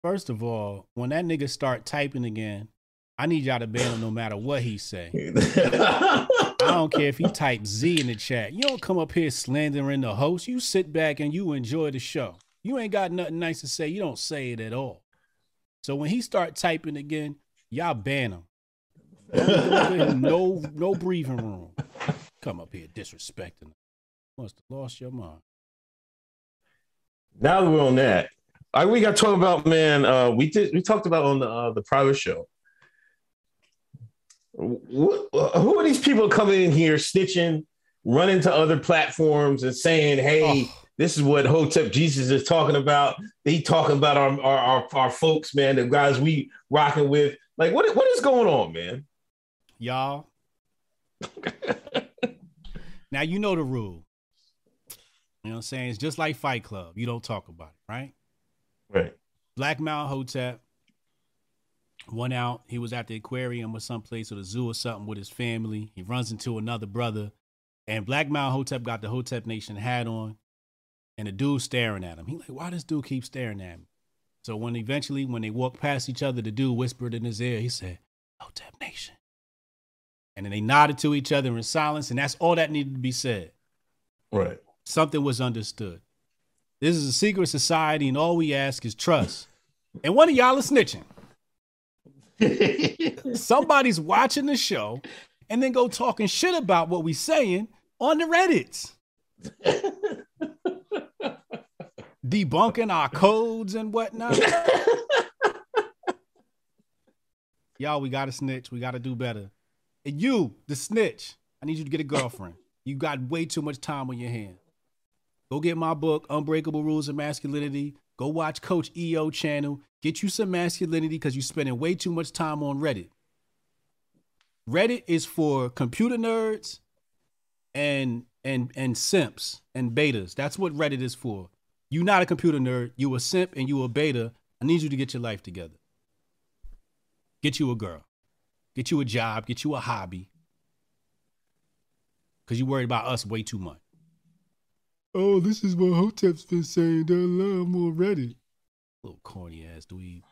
First of all, when that nigga start typing again, I need y'all to ban him no matter what he say. I don't care if he types Z in the chat. You don't come up here slandering the host. You sit back and you enjoy the show. You ain't got nothing nice to say. You don't say it at all. So when he start typing again, y'all ban him. No, no breathing room. Come up here disrespecting him. Must have lost your mind. Now that we're on that, I, we got to talk about, man, uh, we did, we talked about on the, uh, the private show. What, who are these people coming in here snitching, running to other platforms and saying, hey, oh. this is what Hotep Jesus is talking about. He talking about our, our, our, our folks, man, the guys we rocking with. Like, what what is going on, man? Y'all. Now, you know the rule. You know what I'm saying? It's just like Fight Club. You don't talk about it, right? Right. Black Mount Hotep went out. He was at the aquarium or someplace or the zoo or something with his family. He runs into another brother. And Black Mount Hotep got the Hotep Nation hat on. And the dude's staring at him. He like, why does dude keep staring at me? So when eventually, when they walked past each other, the dude whispered in his ear, he said, Hotep Nation. And then they nodded to each other in silence. And that's all that needed to be said. Right. Something was understood. This is a secret society, and all we ask is trust. And one of y'all is snitching. Somebody's watching the show and then go talking shit about what we saying on the Reddits. Debunking our codes and whatnot. Y'all, we got to snitch. We got to do better. And you, the snitch, I need you to get a girlfriend. You got way too much time on your hands. Go get my book, Unbreakable Rules of Masculinity. Go watch Coach E O channel. Get you some masculinity because you're spending way too much time on Reddit. Reddit is for computer nerds and and and simps and betas. That's what Reddit is for. You're not a computer nerd. You a simp and you a beta. I need you to get your life together. Get you a girl. Get you a job. Get you a hobby. Because you're worried about us way too much. Oh, this is what Hotep's been saying. They're love already. Little corny ass dweeb.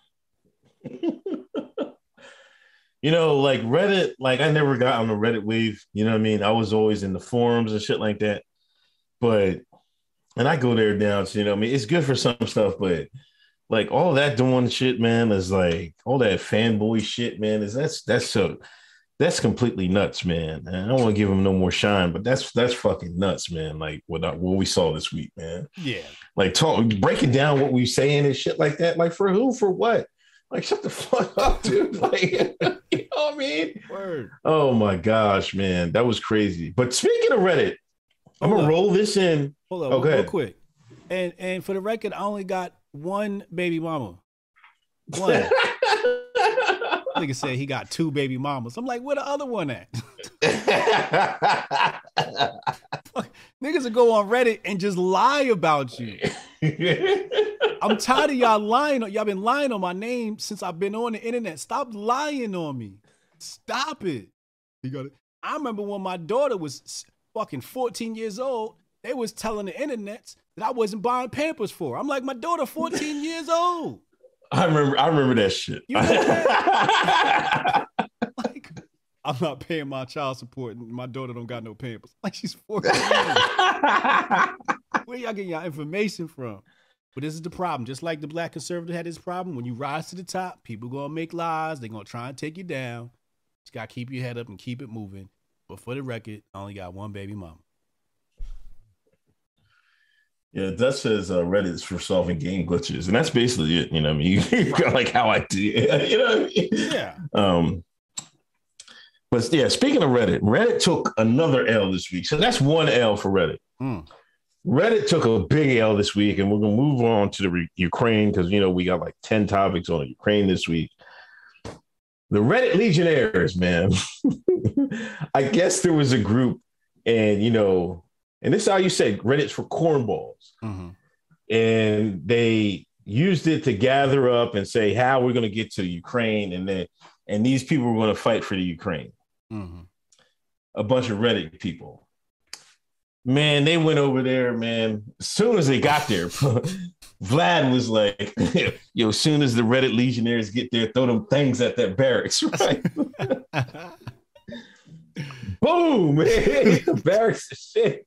You know, like Reddit, like I never got on the Reddit wave. You know what I mean? I was always in the forums and shit like that. But, and I go there now, so, you know what I mean? It's good for some stuff, but like all that doing shit, man, is like all that fanboy shit, man, is that's, that's so, that's completely nuts, man. And I don't want to give him no more shine, but that's that's fucking nuts, man. Like what I, what we saw this week, man. Yeah. Like talk, breaking down what we saying and shit like that. Like for who? For what? Like shut the fuck up, dude. Like you know what I mean? Word. Oh my gosh, man, that was crazy. But speaking of Reddit, hold I'm gonna up. roll this in. Hold up, okay. Real quick. And and for the record, I only got one baby mama. One. Nigga said he got two baby mamas. I'm like, where the other one at? Niggas will go on Reddit and just lie about you. I'm tired of y'all lying. Y'all been lying on my name since I've been on the internet. Stop lying on me. Stop it. You got it. I remember when my daughter was fucking fourteen years old, they was telling the internet that I wasn't buying Pampers for her. I'm like, my daughter fourteen years old. I remember. I remember that shit. You know that? Like, I'm not paying my child support, and my daughter don't got no Pampers. Like, she's fourteen. Where y'all getting y'all information from? But this is the problem. Just like the black conservative had this problem, when you rise to the top, people gonna make lies. They gonna try and take you down. Just gotta keep your head up and keep it moving. But for the record, I only got one baby mama. Yeah, Dutch says uh, Reddit's for solving game glitches, and that's basically it. You know what I mean? You got like how I do it. You know what I mean? Yeah. Um, but yeah, speaking of Reddit, Reddit took another L this week. So that's one L for Reddit. Mm. Reddit took a big L this week, and we're going to move on to the re- Ukraine because, you know, we got like ten topics on Ukraine this week. The Reddit Legionnaires, man. I guess there was a group, and, you know, and this is how you say Greenwich for cornballs. Mm-hmm. And they used it to gather up and say, how we're going to get to Ukraine. And then, and these people were going to fight for the Ukraine. Mm-hmm. A bunch of Reddit people, man, they went over there, man. As soon as they got there, Vlad was like, yo, as soon as the Reddit legionnaires get there, throw them things at that barracks, right? Boom, man. Barracks and shit.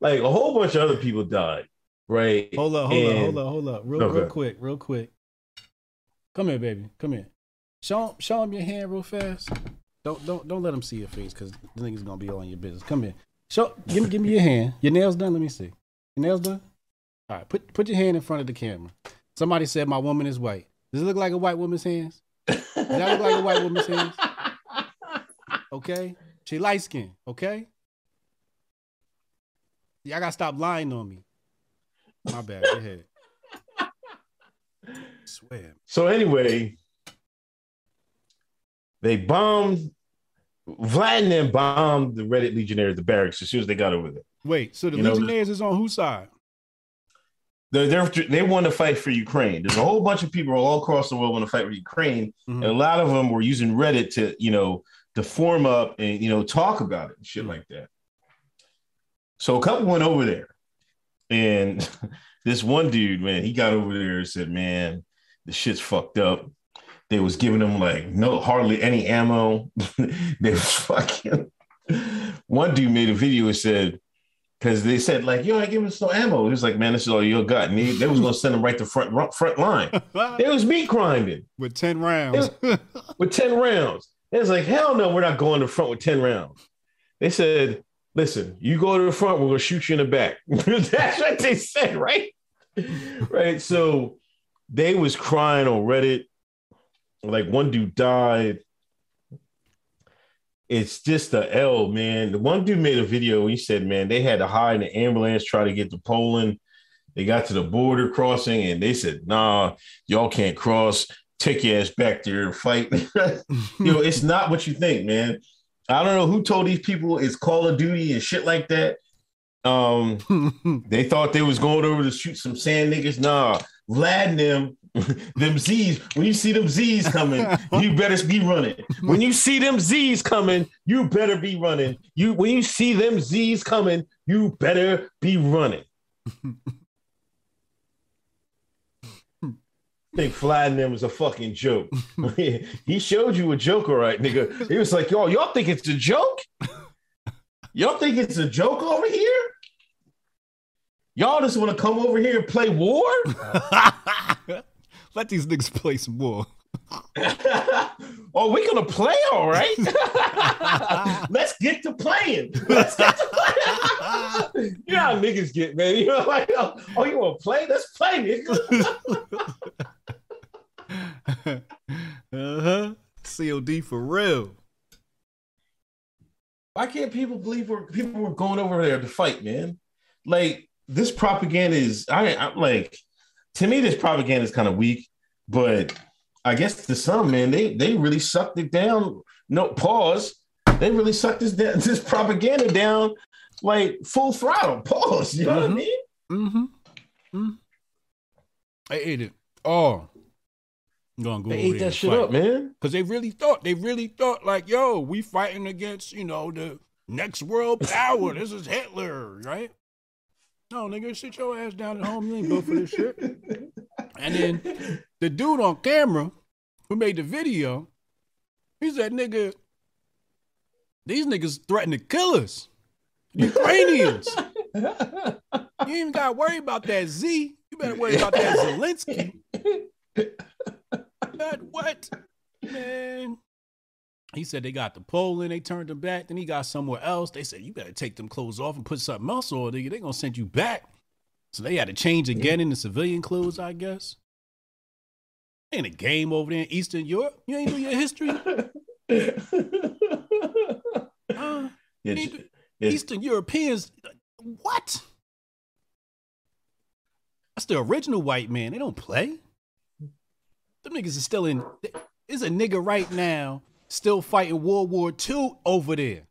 Like a whole bunch of other people died, right? Hold up, hold and, up, hold up, hold up. Real, okay. real quick, real quick. Come here, baby. Come here. Show, show him your hand real fast. Don't don't don't let him see your face because the nigga's gonna be all in your business. Come here. Show give me give me your hand. Your nails done? Let me see. Your nails done? All right, put put your hand in front of the camera. Somebody said my woman is white. Does it look like a white woman's hands? Does that look like a white woman's hands? Okay. She light skinned, okay? Y'all gotta stop lying on me. My bad. Go ahead. I swear. So anyway. They bombed, Vlad and them bombed the Reddit Legionnaires, the barracks, as soon as they got over there. Wait, so the you Legionnaires know, is on whose side? They're, they're, they want to fight for Ukraine. There's a whole bunch of people all across the world want to fight for Ukraine, mm-hmm. and a lot of them were using Reddit to, you know, to form up and, you know, talk about it and shit mm-hmm. like that. So a couple went over there, and this one dude, man, he got over there and said, man, the shit's fucked up. They was giving them like no hardly any ammo. They was fucking. One dude made a video and said, because they said like, "Yo, I give us no ammo." He was like, "Man, this is all you got." And they, they was gonna send them right to front front line. They was meat grinding with ten rounds. Was, with ten rounds, they was like, "Hell no, we're not going to the front with ten rounds." They said, "Listen, you go to the front, we're gonna shoot you in the back." That's what they said, right? Right. So they was crying on Reddit. Like one dude died. It's just a L, man. The one dude made a video. He said, man, they had to hide in the ambulance, try to get to Poland. They got to the border crossing and they said, nah, y'all can't cross. Take your ass back there and fight. You know, it's not what you think, man. I don't know who told these people it's Call of Duty and shit like that. Um, they thought they was going over to shoot some sand niggas. Nah, Vlad and them. Them Z's, when you see them Z's coming, you better be running. When you see them Z's coming, you better be running. You when you see them Z's coming, you better be running. I think flying them was a fucking joke. He showed you a joke, all right, nigga. He was like, yo, y'all think it's a joke? Y'all think it's a joke over here? Y'all just want to come over here and play war? Let these niggas play some war. Oh, we're going to play, all right? Let's get to playing. Let's get to playing. You know how niggas get, man. You know, like, oh, oh you want to play? Let's play, nigga. Uh-huh. C O D for real. Why can't people believe we're, people were going over there to fight, man? Like, this propaganda is, I, I like... To me, this propaganda is kind of weak, but I guess to some, man, they they really sucked it down. No, pause. They really sucked this this propaganda down like full throttle. Pause. You know mm-hmm. what I mean? Mm-hmm. Mm-hmm. They ate it. Oh. I'm gonna go they ate that shit fight. Up, man. Because they really thought, they really thought like, yo, we fighting against, you know, the next world power. This is Hitler, right? No, nigga, sit your ass down at home. You ain't built for this shit. And then the dude on camera who made the video, he said, nigga, these niggas threaten to kill us. Ukrainians. You ain't even got to worry about that Z. You better worry about that Zelensky. But what? Man. He said they got the Poland, they turned them back. Then he got somewhere else. They said, you better take them clothes off and put something else on. They're going to send you back. So they had to change again into civilian clothes, I guess. Ain't a game over there in Eastern Europe. You ain't do your history. uh, it's, it's, Eastern Europeans, what? That's the original white man. They don't play. Them niggas are still in. There's a nigga right now still fighting World War Two over there.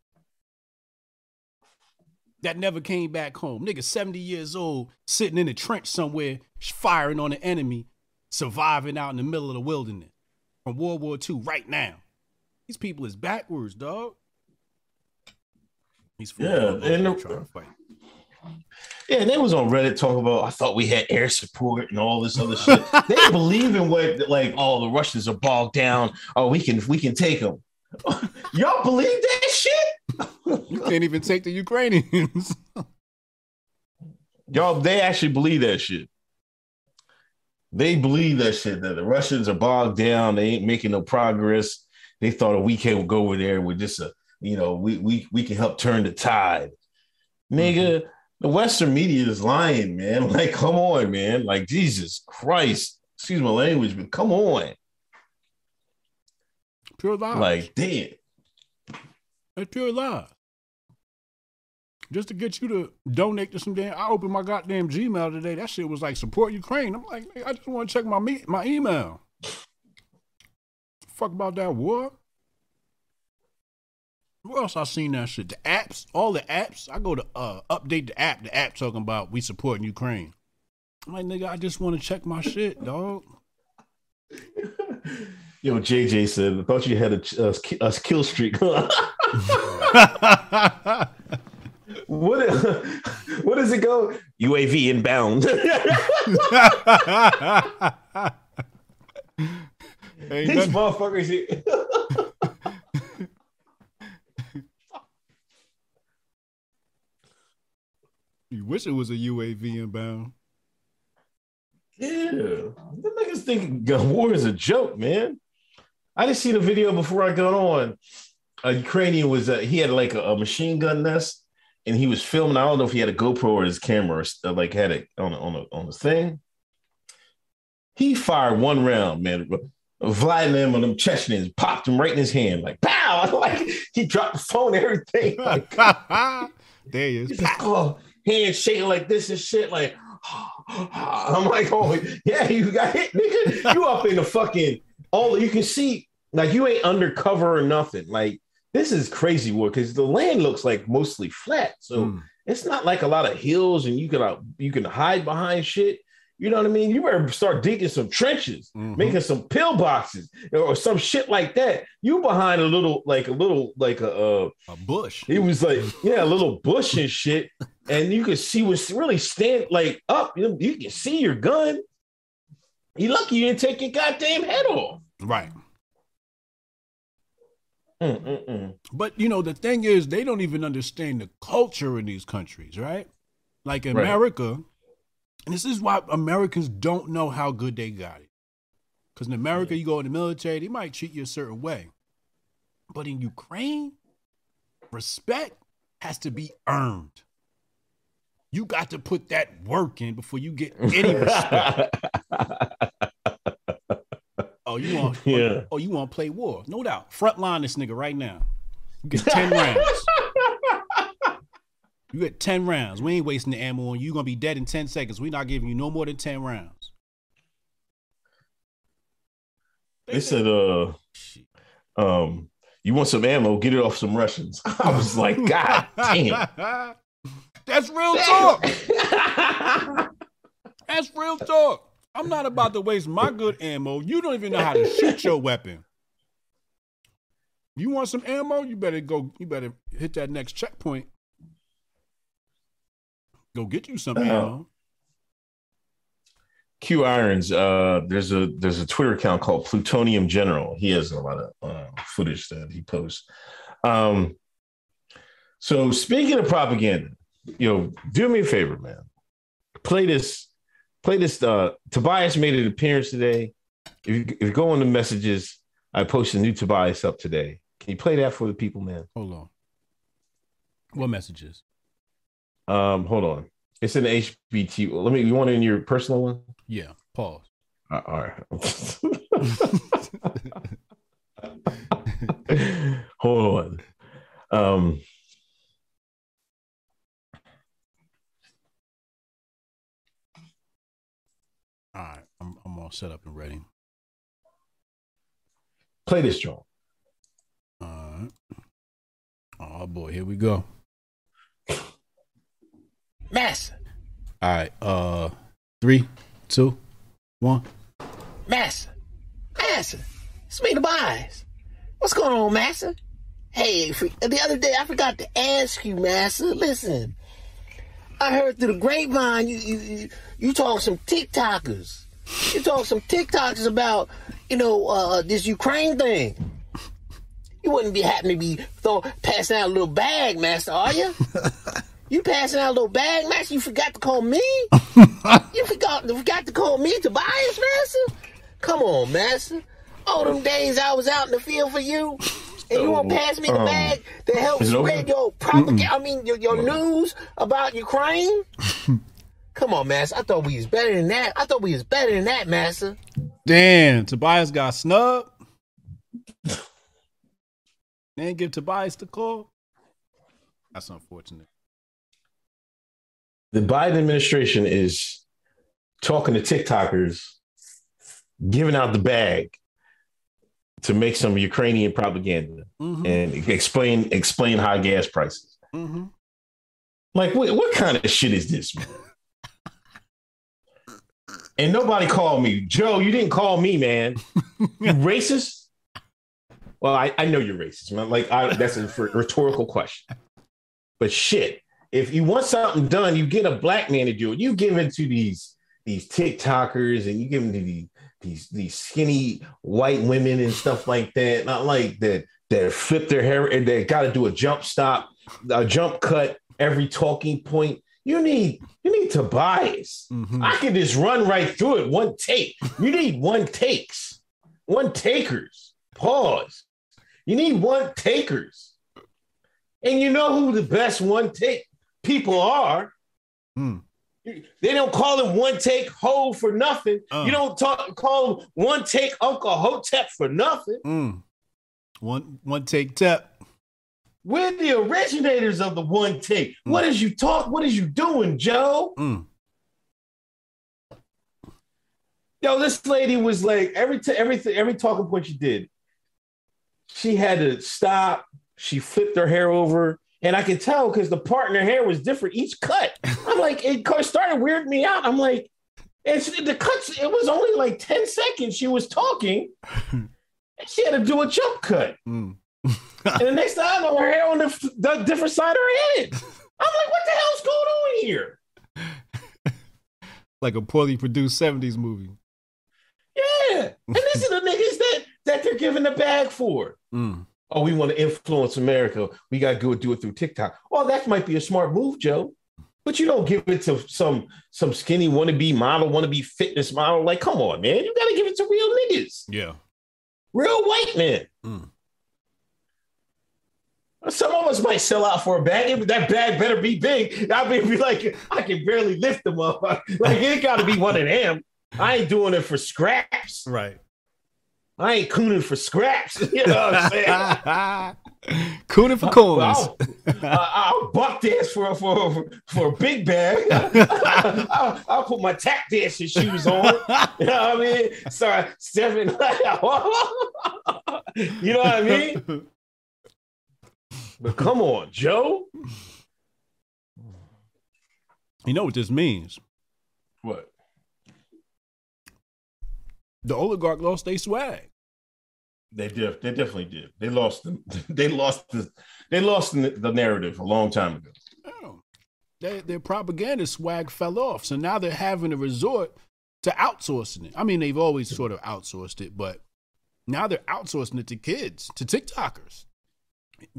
that never came back home. Nigga seventy years old, sitting in a trench somewhere, firing on the enemy, surviving out in the middle of the wilderness from World War Two right now. These people is backwards, dog. These fools yeah, and the, trying to fight. Yeah, they was on Reddit talking about, I thought we had air support and all this other shit. They didn't believe in what, like, oh, the Russians are bogged down. Oh, we can we can take them. Y'all believe that shit? You can't even take the Ukrainians. Y'all, they actually believe that shit. They believe that shit, that the Russians are bogged down. They ain't making no progress. They thought we can't go over there with just a, you know, we we we can help turn the tide. Nigga, mm-hmm. The Western media is lying, man. Like, come on, man. Like, Jesus Christ. Excuse my language, but come on. Pure lies. Like, damn. It's pure lies. Just to get you to donate to some damn, I opened my goddamn Gmail today. That shit was like, support Ukraine. I'm like, I just want to check my me- my email. Fuck about that war. Where else I seen that shit? The apps, all the apps. I go to uh, update the app. The app talking about we supporting Ukraine. I'm like, nigga, I just want to check my shit, dog. Yo, J J said, I thought you had a, a, a kill streak. What? What does it go? U A V inbound. Ain't these nothing. Motherfuckers here. You wish it was a U A V inbound. Yeah. The niggas think war is a joke, man. I didn't see the video before I got on. A Ukrainian was, uh, he had like a, a machine gun nest and he was filming. I don't know if he had a GoPro or his camera, or like had it on the, on the, on the thing. He fired one round, man. Vladimir and them Chechens popped him right in his hand, like pow! Like he dropped the phone, and everything. Like, there he is. Like, oh, hand shaking like this and shit. Like I'm like, oh yeah, you got hit, nigga. You up in the fucking all? You can see, like you ain't undercover or nothing. Like this is crazy war because the land looks like mostly flat, so mm. It's not like a lot of hills and you can uh, you can hide behind shit. You know what I mean? You better start digging some trenches, mm-hmm. making some pillboxes or some shit like that. You behind a little, like a little, like a uh, a bush. It was like, yeah, a little bush and shit. And you can see what's really stand like up. You, you can see your gun. You lucky you didn't take your goddamn head off. Right. Mm-mm-mm. But you know, the thing is, they don't even understand the culture in these countries, right? Like in right. America. And this is why Americans don't know how good they got it. Because in America, yeah. You go in the military, they might treat you a certain way. But in Ukraine, respect has to be earned. You got to put that work in before you get any respect. oh, you want yeah. oh, you want to play war? No doubt. Frontline this nigga right now. You get ten rounds. You get ten rounds. We ain't wasting the ammo on you. You're going to be dead in ten seconds. We're not giving you no more than ten rounds. They, they said, uh, um, you want some ammo, get it off some Russians. I was like, God damn. That's real talk. That's real talk. I'm not about to waste my good ammo. You don't even know how to shoot your weapon. You want some ammo? You better go. You better hit that next checkpoint. Go get you something. Uh, Q Irons, uh, there's a there's a Twitter account called Plutonium General. He has a lot of uh, footage that he posts. Um, so speaking of propaganda, you know, do me a favor, man. Play this. Play this. Uh, Tobias made an appearance today. If you, if you go on the messages, I posted a new Tobias up today. Can you play that for the people, man? Hold on. What messages? Um, hold on. It's an H B T. Let me. You want it in your personal one? Yeah. Pause. Uh, all right. Hold on. Um. All right. I'm. I'm all set up and ready. Play this song. All right. Oh boy. Here we go. Massive. All right. Uh, three, two, one. Massive. Massive. It's me, Tobias. What's going on, Massive? Hey, the other day I forgot to ask you, Massive. Listen, I heard through the grapevine you you you, you talk some TikTokers. You talk some TikTokers about, you know, uh, this Ukraine thing. You wouldn't be happy to be throw, passing out a little bag, Master, are you? You passing out a little bag, Master? You forgot to call me? You forgot, forgot to call me, Tobias, Master? Come on, Master. All them days I was out in the field for you, and you won't pass me the um, bag that helps spread your propaganda, I mean, your, your news about Ukraine? Come on, Master. I thought we was better than that. I thought we was better than that, Master. Damn, Tobias got snubbed. Then give Tobias the call. That's unfortunate. The Biden administration is talking to TikTokers, giving out the bag to make some Ukrainian propaganda mm-hmm. and explain explain high gas prices. Mm-hmm. Like, what, what kind of shit is this, man? And nobody called me. Joe, you didn't call me, man. You racist? Well, I, I know you're racist, man. Like, I, that's a rhetorical question. But shit, if you want something done, you get a black man to do it. You give it to these these TikTokers and you give them to these these, these skinny white women and stuff like that. Not like that that flip their hair and they got to do a jump stop, a jump cut, every talking point. You need you need Tobias. Mm-hmm. I can just run right through it. One take. You need one takes. One takers. Pause. You need one takers. And you know who the best one take people are. Mm. They don't call him one take ho for nothing. Uh. You don't talk, call him one take Uncle Hotep for nothing. Mm. One one take tap. We're the originators of the one take. Mm. What is you talk? What is you doing, Joe? Mm. Yo, this lady was like every t- every th- every talking point she did, she had to stop. She flipped her hair over, and I could tell because the part in her hair was different each cut. I'm like, it started weirding me out. I'm like, and she, the cuts. It was only like ten seconds she was talking, and she had to do a jump cut. Mm. And the next time I know her hair on the, the different side of her head. I'm like, what the hell's going on here? Like a poorly produced seventies movie. Yeah. And this is the niggas that, that they're giving the bag for. Mm. Oh, we want to influence America. We got to do it through TikTok. Oh, that might be a smart move, Joe. But you don't give it to some, some skinny wannabe model, wannabe fitness model. Like, come on, man. You got to give it to real niggas. Yeah. Real white men. Mm. Some of us might sell out for a bag, but that bag better be big. I mean, be like, I can barely lift them up. Like, it got to be one of them. I ain't doing it for scraps. Right. I ain't cooning for scraps. You know what I'm saying? Cooning for coins. I'll, I'll, I'll buck dance for, for, for a big bag. I'll, I'll put my tap dancing shoes on. You know what I mean? Sorry, seven. You know what I mean? But come on, Joe. You know what this means? What? The oligarch lost their swag. They did. They definitely did. They lost them. They lost the. They lost the narrative a long time ago. Oh. They, their propaganda swag fell off, so now they're having to resort to outsourcing it. I mean, they've always sort of outsourced it, but now they're outsourcing it to kids, to TikTokers.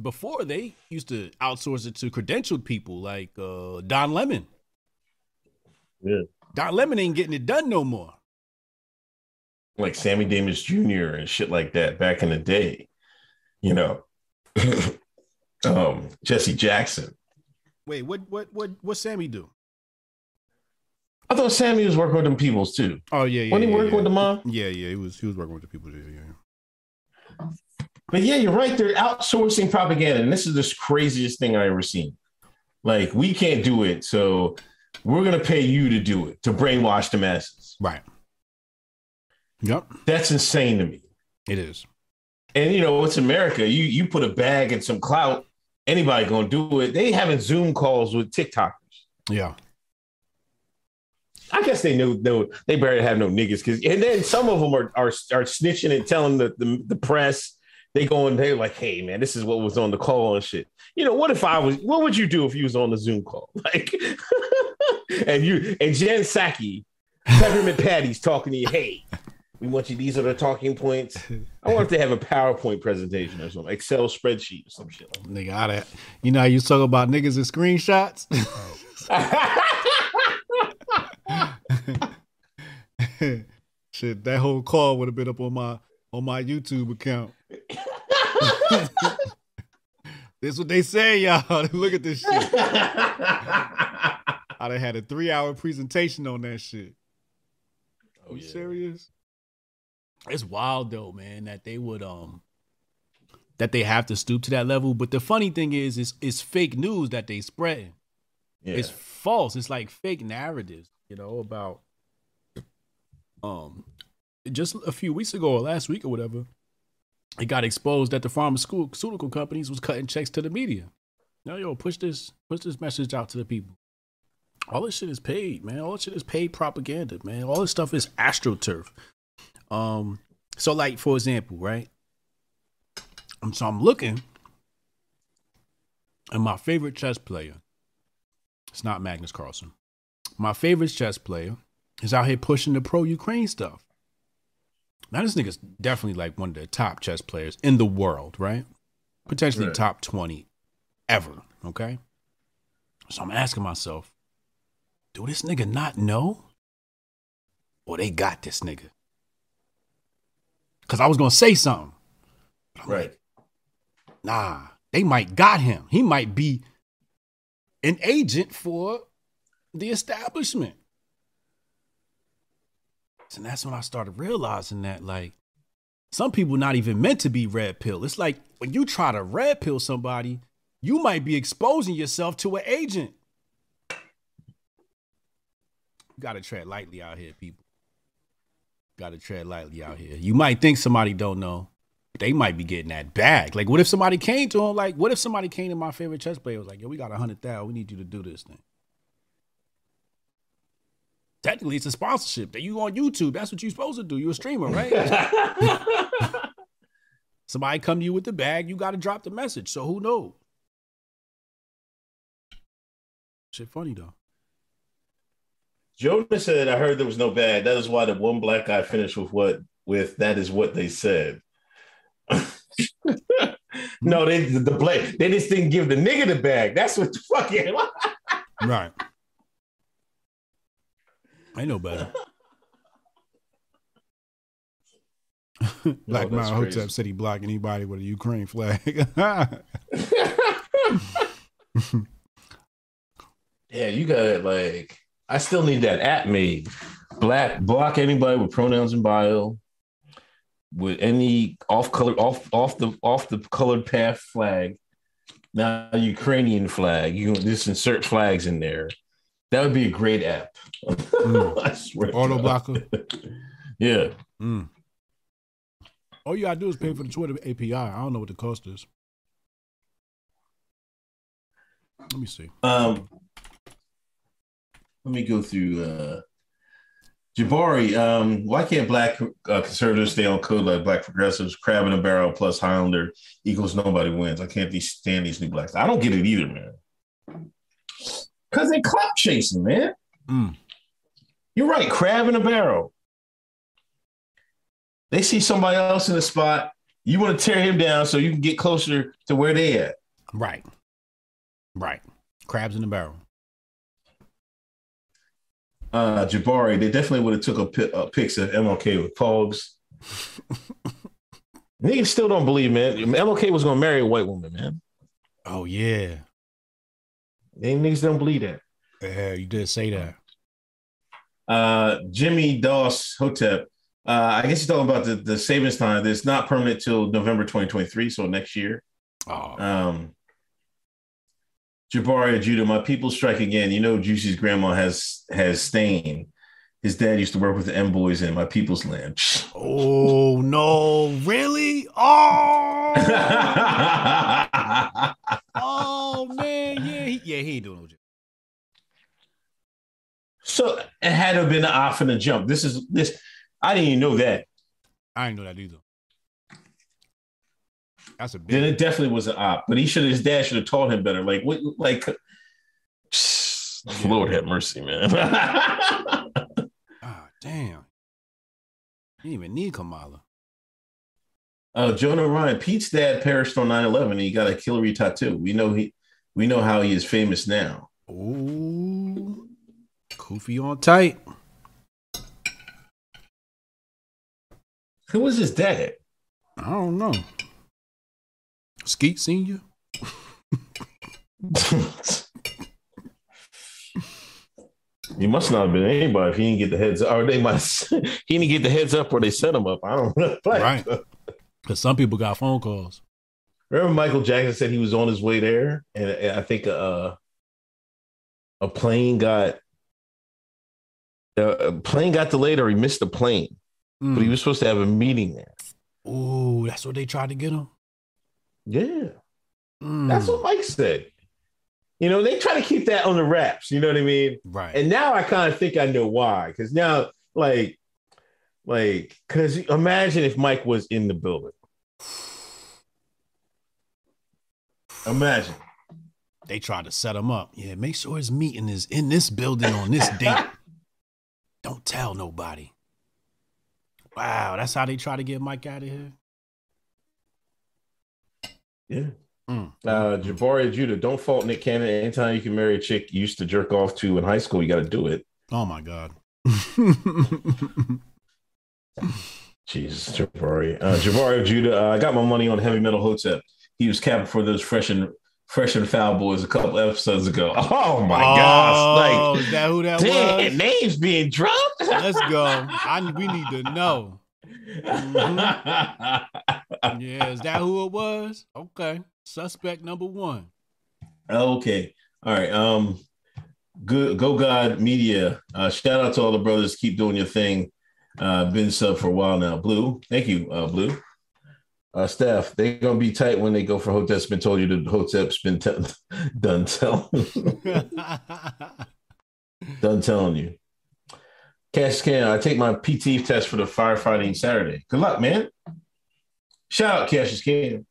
Before, they used to outsource it to credentialed people like uh, Don Lemon. Yeah, Don Lemon ain't getting it done no more. Like Sammy Davis Junior and shit like that back in the day, you know. um, Jesse Jackson. Wait, what? What? What? What? Sammy do? I thought Sammy was working with them peoples too. Oh yeah, yeah. When he yeah, working yeah. with the mom? Yeah, yeah. He was. He was working with the people. Yeah, yeah. But yeah, you're right. They're outsourcing propaganda. And this is the craziest thing I've ever seen. Like, we can't do it. So we're going to pay you to do it, to brainwash the masses. Right. Yep. That's insane to me. It is. And, you know, it's America. You you put a bag and some clout. Anybody going to do it. They having Zoom calls with TikTokers. Yeah. I guess they knew, no, they barely have no niggas. Cause, and then some of them are are, are snitching and telling the, the, the press. They go and they're like, hey, man, this is what was on the call and shit. You know, what if I was, what would you do if you was on the Zoom call? Like, and you, and Jen Psaki, Peppermint Patty's talking to you, hey, we want you, these are the talking points. I wonder if they have a PowerPoint presentation or something, Excel spreadsheet or some shit. Like that. Nigga, all that. You know how you talk about niggas and screenshots? Shit, that whole call would have been up on my on my YouTube account. This is what they say, y'all. Look at this shit. I done had a three hour presentation on that shit. Oh, you yeah. serious? It's wild though, man, that they would um that they have to stoop to that level. But the funny thing is, it's it's fake news that they spread. Yeah. It's false. It's like fake narratives, you know, about um just a few weeks ago or last week or whatever. It got exposed that the pharmaceutical companies was cutting checks to the media. Now, yo, push this, push this message out to the people. All this shit is paid, man. All this shit is paid propaganda, man. All this stuff is astroturf. Um, so like, for example, right? I'm so I'm looking and my favorite chess player, it's not Magnus Carlsen. My favorite chess player is out here pushing the pro-Ukraine stuff. Now, this nigga's definitely like one of the top chess players in the world, right? Potentially right. top twenty ever, okay? So I'm asking myself, do this nigga not know? Or they got this nigga? Because I was going to say something. But I'm right. like, nah, they might got him. He might be an agent for the establishment. And that's when I started realizing that, like, some people not even meant to be red pill. It's like when you try to red pill somebody, you might be exposing yourself to an agent. You got to tread lightly out here, people. Got to tread lightly out here. You might think somebody don't know. They might be getting that bag. Like, what if somebody came to him? Like, what if somebody came to my favorite chess player? Was like, yo, we got a hundred thousand. We need you to do this thing. Technically, it's a sponsorship that you on YouTube. That's what you're supposed to do. You're a streamer, right? Somebody come to you with the bag. You got to drop the message. So who knows? Shit funny, though. Jonah said, I heard there was no bag. That is why the one black guy finished with what with that is what they said. No, they the black. They just didn't give the nigga the bag. That's what the fuck yeah. Right. I know better. Black Mile Hotep said he blocked anybody with a Ukraine flag. Yeah, you got it. Like, I still need that app made. Black block anybody with pronouns in bio, with any off color, off off the off the colored path flag. Now Ukrainian flag. You can just insert flags in there. That would be a great app. Mm. I swear. Auto blocker. Yeah. Mm. All you gotta do is pay for the Twitter A P I. I don't know what the cost is. Let me see. Um, let me go through. Uh, Jabari, um, why can't black uh, conservatives stay on code like black progressives? Crab in a barrel plus Highlander equals nobody wins. I can't stand these new blacks. I don't get it either, man. Because they clout chasing, man. Mm. You're right, crab in a barrel. They see somebody else in the spot. You want to tear him down so you can get closer to where they at. Right. Right. Crabs in a barrel. Uh, Jabari, they definitely would have took a, p- a pics of M L K with Pogs. Niggas still don't believe, man. M L K was going to marry a white woman, man. Oh, yeah. They niggas don't believe that. Yeah, you did say that. Uh, Jimmy Doss Hotep. Uh, I guess you're talking about the, the savings time. That's not permanent till November twenty twenty-three, so next year. Oh. Um, Jabari or Judah, my people strike again. You know, Juicy's grandma has has stain. His dad used to work with the M Boys in my people's land. Oh no, really? Oh. Oh man, yeah, he, yeah, he ain't doing no joke. So it had to have been an eye from the jump. This is this. I didn't even know that. I didn't know that either. That's a big then it definitely was an op, but he should his dad should have taught him better. Like what? Like, yeah. Lord have mercy, man. Ah, oh, damn. You didn't even need Kamala. Uh, Jonah Ryan, Pete's dad perished on nine eleven, and he got a Hillary tattoo. We know he, we know how he is famous now. Ooh, Kofi on tight. Who was his dad? I don't know. Skeet Senior. He must not have been anybody if he didn't get the heads up. Or they must he didn't get the heads up or they set him up. I don't know. Right. Because some people got phone calls. Remember Michael Jackson said he was on his way there? And, and I think uh, a plane got uh, a plane got delayed or he missed the plane. Mm. But he was supposed to have a meeting there. Ooh, that's what they tried to get him? Yeah. Mm. That's what Mike said. You know, they try to keep that on the wraps. You know what I mean? Right. And now I kind of think I know why. Because now, like, Like, because imagine if Mike was in the building. Imagine. They tried to set him up. Yeah, make sure his meeting is in this building on this date. Don't tell nobody. Wow, that's how they try to get Mike out of here? Yeah. Mm. Uh, Jabari and Judah, don't fault Nick Cannon. Anytime you can marry a chick you used to jerk off to in high school, you got to do it. Oh, my God. Jesus, Jabari. Uh, Jabari Judah, uh, I got my money on Heavy Metal Hotep. He was capping for those fresh and fresh and foul boys a couple episodes ago. Oh my oh, gosh! Like, is that who that damn, was? Names being dropped. Let's go. I we need to know. Mm-hmm. Yeah, is that who it was? Okay, suspect number one. Okay, all right. Um, good. Go God Media. Uh, shout out to all the brothers. Keep doing your thing. Uh, been sub for a while now. Blue, thank you, uh, Blue. Uh, Steph, they're gonna be tight when they go for Hotep's been told you the Hotep's been te- done tell done telling you. Cash Can, I take my P T test for the firefighting Saturday. Good luck, man. Shout out Cash Can.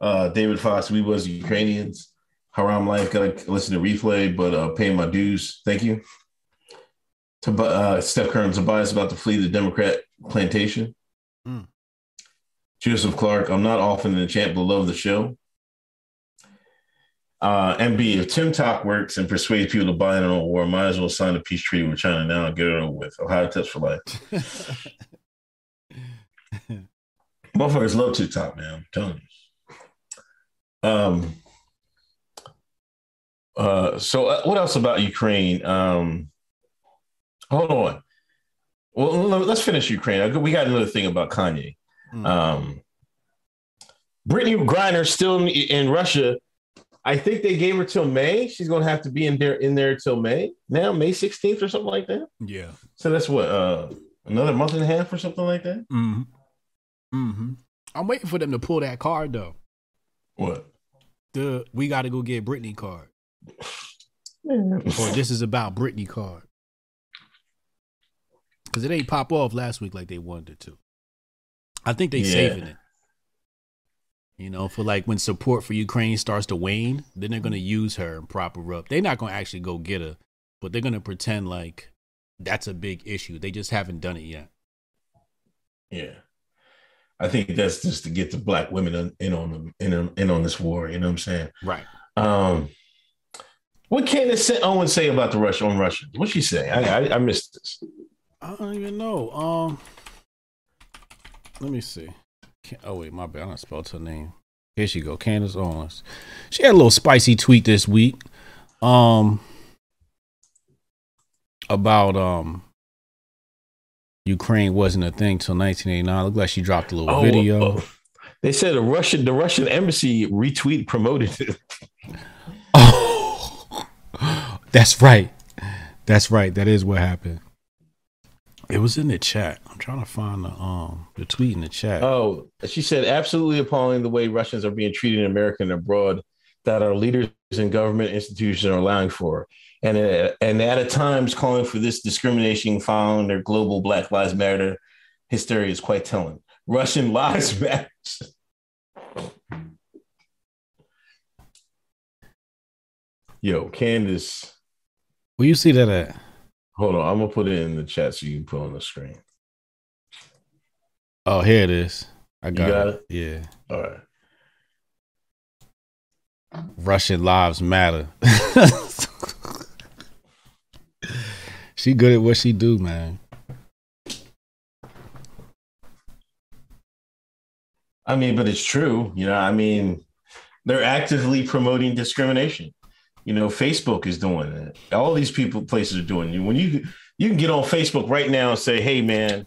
Uh, David Fox, we was Ukrainians. Haram Life, gotta listen to replay, but uh, pay my dues. Thank you. To, uh, Steph Curran, Tobias about to flee the Democrat plantation. Mm. Joseph Clark, I'm not often in the chat, but love the show. Uh, M B, if Tim Talk works and persuades people to buy in on war, might as well sign a peace treaty with China now and get it over with. Ohio tips for life. Motherfuckers love TikTok, man. I'm telling you. Um, uh, so, uh, what else about Ukraine? Um, Hold on. Well, let's finish Ukraine. We got another thing about Kanye. Mm. Um, Britney Griner still in, in Russia. I think they gave her till May. She's going to have to be in there in there till May. Now, May sixteenth or something like that. Yeah. So that's what, uh, another month and a half or something like that? Mm-hmm. Mm-hmm. I'm waiting for them to pull that card, though. What? The we got to go get Britney card. Or this is about Britney card. Because it didn't pop off last week like they wanted to. I think they yeah. saving it. You know, for like when support for Ukraine starts to wane, then they're going to use her and prop her up. They're not going to actually go get her, but they're going to pretend like that's a big issue. They just haven't done it yet. Yeah. I think that's just to get the black women in on them, in, on, in on this war. You know what I'm saying? Right. Um, what Candace Owens say about the Russia on Russia? What'd she say? I, I, I missed this. I don't even know. Um, let me see. Can't, oh wait, my bad. I don't spell her name. Here she go, Candace Owens. She had a little spicy tweet this week, um, about um, Ukraine wasn't a thing till nineteen eighty-nine. Looked like she dropped a little oh, video. Uh, they said a Russian, the Russian embassy retweet promoted it. Oh, that's right. That's right. That is what happened. It was in the chat. I'm trying to find the um the tweet in the chat. Oh, she said, absolutely appalling the way Russians are being treated in America and abroad. that our leaders in government institutions are allowing for, and uh, and at a times calling for this discrimination following their global Black Lives Matter hysteria is quite telling. Russian lives matter. Yo, Candace. Where you see that at? Hold on, I'm gonna put it in the chat so you can put it on the screen. Oh, here it is. I got, got it. it. Yeah. All right. Russian lives matter. She good at what she do, man. I mean, but it's true. You know, I mean, they're actively promoting discrimination. You know, Facebook is doing it. All these people, places are doing it. When you you can get on Facebook right now and say, hey, man,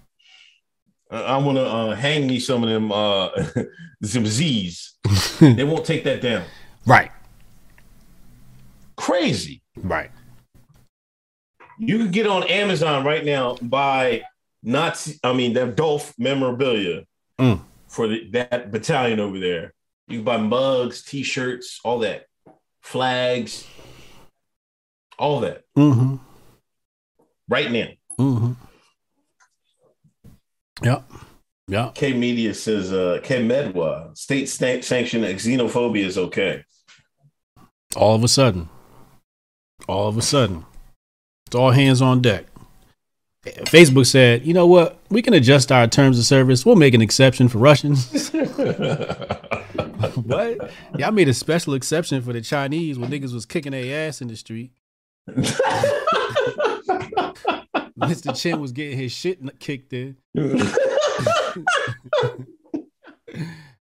I want to uh, hang me some of them uh, some Z's. They won't take that down. Right. Crazy. Right. You can get on Amazon right now and buy Nazi, I mean, that Dolph memorabilia mm. for the, that battalion over there. You can buy mugs, T-shirts, all that. Flags, all that. Mm-hmm. Right now. Mm-hmm. Yep. Yeah. K Media says, uh, K Medwa, state st- sanctioned xenophobia is okay. All of a sudden. All of a sudden. It's all hands on deck. Facebook said, you know what? We can adjust our terms of service. We'll make an exception for Russians. What? Y'all made a special exception for the Chinese when niggas was kicking their ass in the street. Mister Chen was getting his shit kicked in.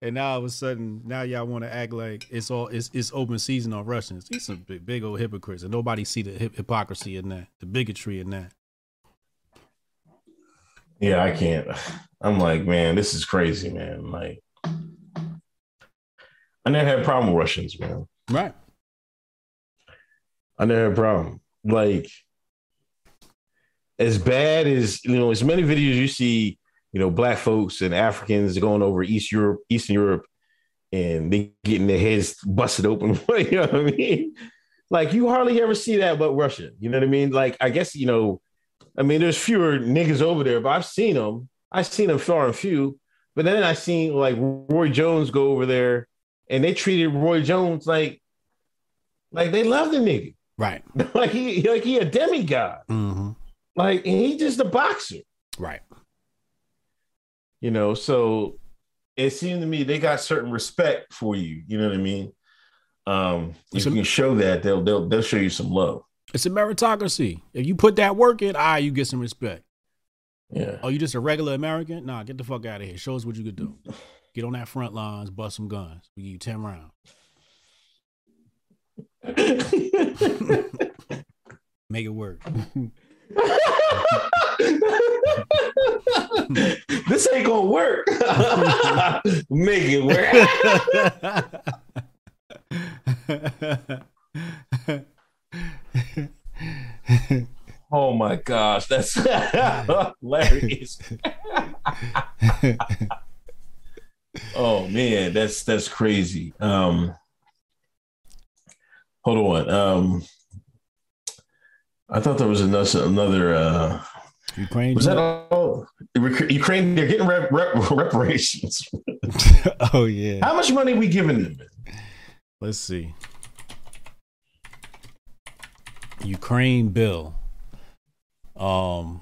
And now all of a sudden, now y'all want to act like it's all it's it's open season on Russians. These some big, big old hypocrites, and nobody see the hip- hypocrisy in that, the bigotry in that. Yeah, I can't. I'm like, man, this is crazy, man. Like, I never had a problem with Russians, man. Right. I never had a problem. Like, as bad as, you know, as many videos you see, you know, Black folks and Africans going over East Europe, Eastern Europe, and they getting their heads busted open. You know what I mean? Like, you hardly ever see that but Russia. You know what I mean? Like, I guess, you know, I mean, there's fewer niggas over there, but I've seen them. I've seen them far and few. But then I seen, like, Roy Jones go over there, and they treated Roy Jones like, like they love the nigga. Right. Like, he like he a demigod. Mm-hmm. Like, and he just a boxer. Right. You know, so it seemed to me they got certain respect for you. You know what I mean? Um, if you can show that, they'll they'll they'll show you some love. It's a meritocracy. If you put that work in, ah, you get some respect. Yeah. Oh, you just a regular American? Nah, get the fuck out of here. Show us what you could do. Get on that front lines, bust some guns. We give you ten rounds. Make it work. This ain't gonna work. Make it work. Oh my gosh, that's hilarious. Oh man, that's that's crazy. Um, hold on. Um, I thought there was another, another uh, Ukraine. Was that all? Ukraine, they're getting rep, rep, reparations. Oh, yeah. How much money are we giving them? Let's see. Ukraine bill. Um,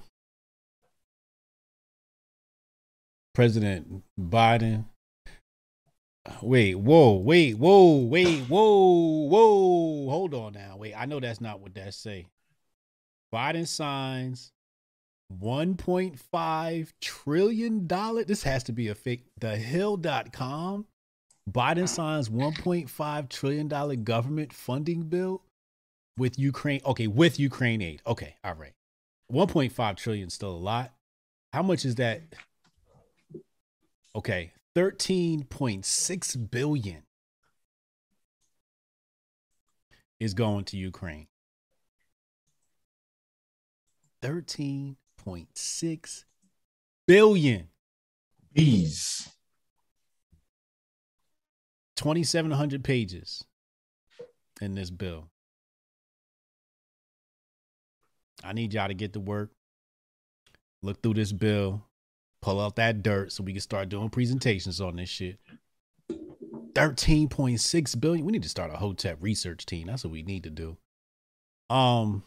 President Biden. Wait, whoa, wait, whoa, wait, whoa, whoa. Hold on now. Wait, I know that's not what that say. Biden signs one point five trillion dollars. This has to be a fake. the hill dot com. Biden signs one point five trillion dollars government funding bill with Ukraine. Okay, with Ukraine aid. Okay, all right. one point five trillion is still a lot. How much is that? Okay, thirteen point six billion dollars is going to Ukraine. thirteen point six billion. Bees. twenty-seven hundred pages. in this bill. I need y'all to get to work, look through this bill, pull out that dirt so we can start doing presentations on this shit. thirteen point six billion. We need to start a Hotep research team. That's what we need to do. Um,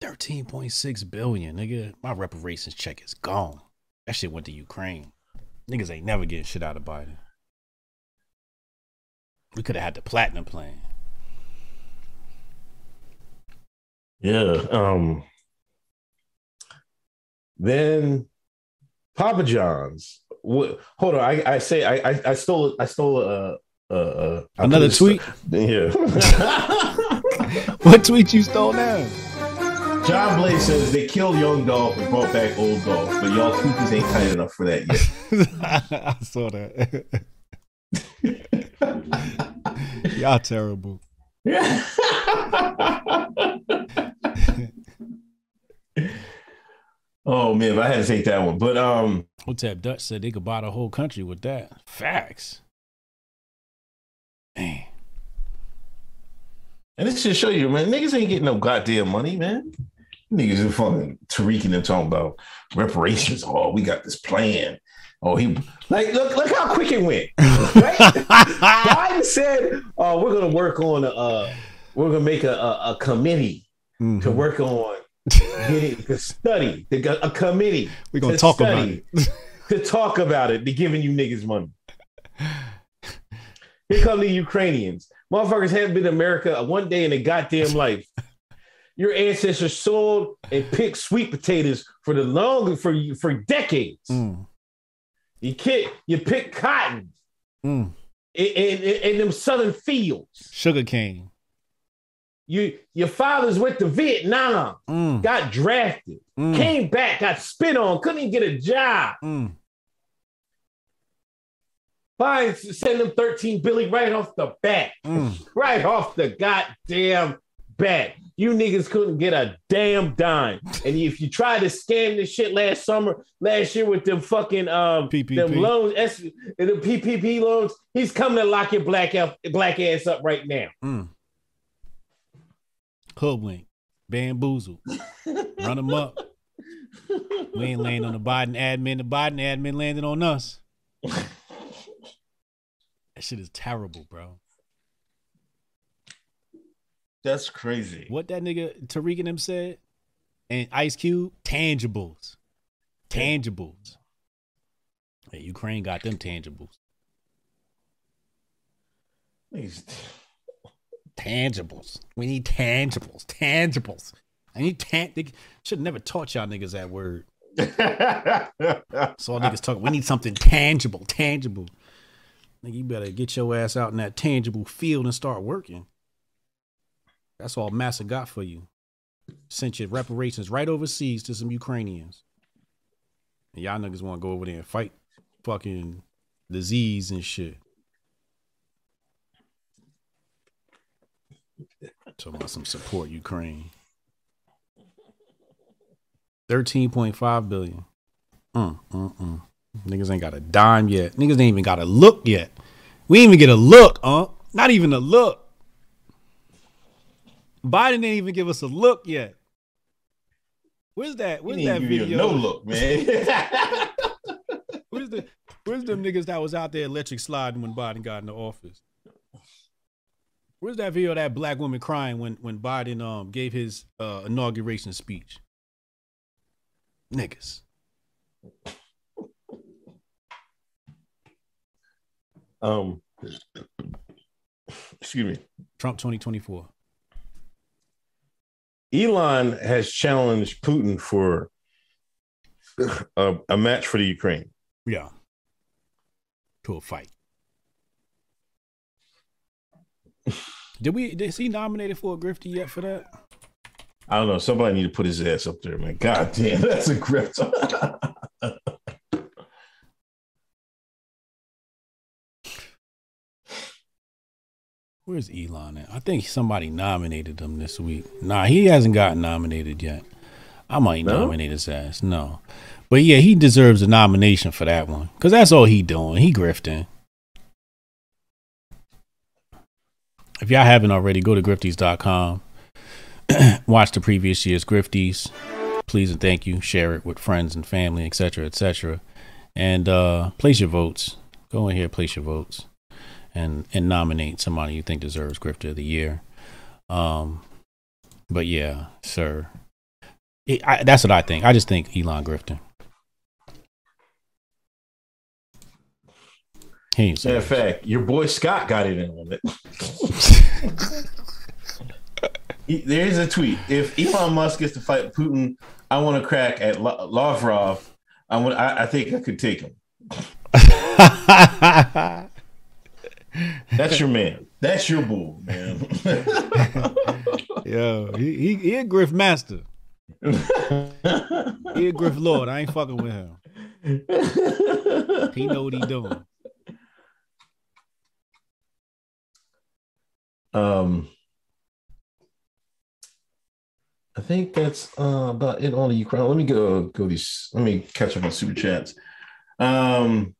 thirteen point six billion, nigga. My reparations check is gone. That shit went to Ukraine. Niggas ain't never getting shit out of Biden. We could have had the platinum plan. Yeah. Um, then Papa John's. What, hold on. I, I say I, I I stole I stole a, a, a another tweet. St- yeah. What tweet you stole now? John Blaze says they killed young Dolph and brought back old Dolph, but y'all tweeters ain't tight enough for that yet. I, I saw that. Y'all terrible. Oh man, but I had to take that one. But um, Hotep Dutch said they could buy the whole country with that. Facts. Man. And this should show you, man, niggas ain't getting no goddamn money, man. Niggas are fucking Tariq and them talking about reparations. Oh, we got this plan. Oh, he like look look how quick it went. Right? Biden said, "Oh, we're gonna work on uh, we're gonna make a a, a committee mm-hmm. to work on." Getting to study, to, a committee. We're gonna to talk study, about it. To talk about it, they're giving you niggas money. Here come the Ukrainians. Motherfuckers haven't been in America one day in their goddamn life. Your ancestors sold and picked sweet potatoes for the long for for decades. Mm. You kick, you pick cotton mm. in, in, in them southern fields, sugar cane. You, your fathers went to Vietnam, mm. got drafted, mm. came back, got spit on, couldn't even get a job. Mm. Biden sent them thirteen billion right off the bat, mm. right off the goddamn bat. You niggas couldn't get a damn dime. And if you tried to scam this shit last summer, last year with them fucking um, P P P them loans, the P P P loans, he's coming to lock your black, black ass up right now. Mm. Hoodwink, bamboozled, run them up. We ain't laying on the Biden admin. The Biden admin landed on us. That shit is terrible, bro. That's crazy. What that nigga Tariq and him said, and Ice Cube, tangibles, tangibles. Hey, Ukraine got them tangibles. These. Tangibles. We need tangibles. Tangibles. I need tan. They should never taught y'all niggas that word. So all niggas talk. We need something tangible. Tangible. Nigga, you better get your ass out in that tangible field and start working. That's all Massa got for you. Sent your reparations right overseas to some Ukrainians. And y'all niggas want to go over there and fight fucking disease and shit. Talking about some support Ukraine. thirteen point five billion. Mm, mm, mm. Niggas ain't got a dime yet. Niggas ain't even got a look yet. We ain't even get a look, huh? Not even a look. Biden didn't even give us a look yet. Where's that? Where's that video? No look, man. Where's the where's them niggas that was out there electric sliding when Biden got into office? Where's that video of that black woman crying when, when Biden um gave his uh, inauguration speech? Niggas. Um, excuse me. Trump twenty twenty-four. Elon has challenged Putin for a, a match for the Ukraine. Yeah. To a fight. Did we? Is he nominated for a grifter yet for that? I don't know. Somebody need to put his ass up there, man. God damn, that's a grifter. Where's Elon at? I think somebody nominated him this week. Nah, he hasn't gotten nominated yet. I might no? nominate his ass. No, but yeah, he deserves a nomination for that one because that's all he doing. He grifting. If y'all haven't already, go to grifties dot com. Watch the previous year's Grifties. Please and thank you. Share it with friends and family, et cetera, et cetera. And uh, place your votes. Go in here, place your votes, and and nominate somebody you think deserves Grifter of the Year. Um, but yeah, sir, it, I, that's what I think. I just think Elon Grifter. He ain't serious. Matter of fact, your boy Scott got it in with it. There's a tweet. If Elon Musk gets to fight Putin, I want to crack at La Lavrov. I want. I, I think I could take him. That's your man. That's your bull, man. Yo, he, he he a griff master. He a griff lord. I ain't fucking with him. He know what he doing. Um. I think that's uh, about it on the Ukraine. Let me go go these. Let me catch up on super chats. Um,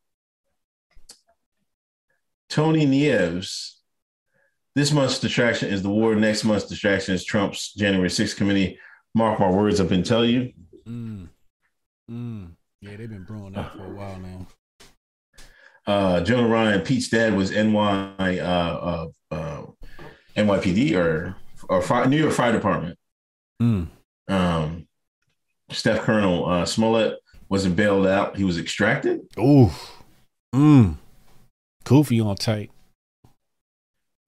Tony Nieves. This month's distraction is the war. Next month's distraction is Trump's January sixth committee. Mark my words. I've been telling you. Mm. Mm. Yeah, they've been brewing that for a while now. Uh, Jonah Ryan. Pete's dad was N Y uh, uh, uh, N Y P D or or fire, New York Fire Department. Mm. Um, Steph Colonel uh, Smollett wasn't bailed out; he was extracted. Ooh, mm. Kofi on tight.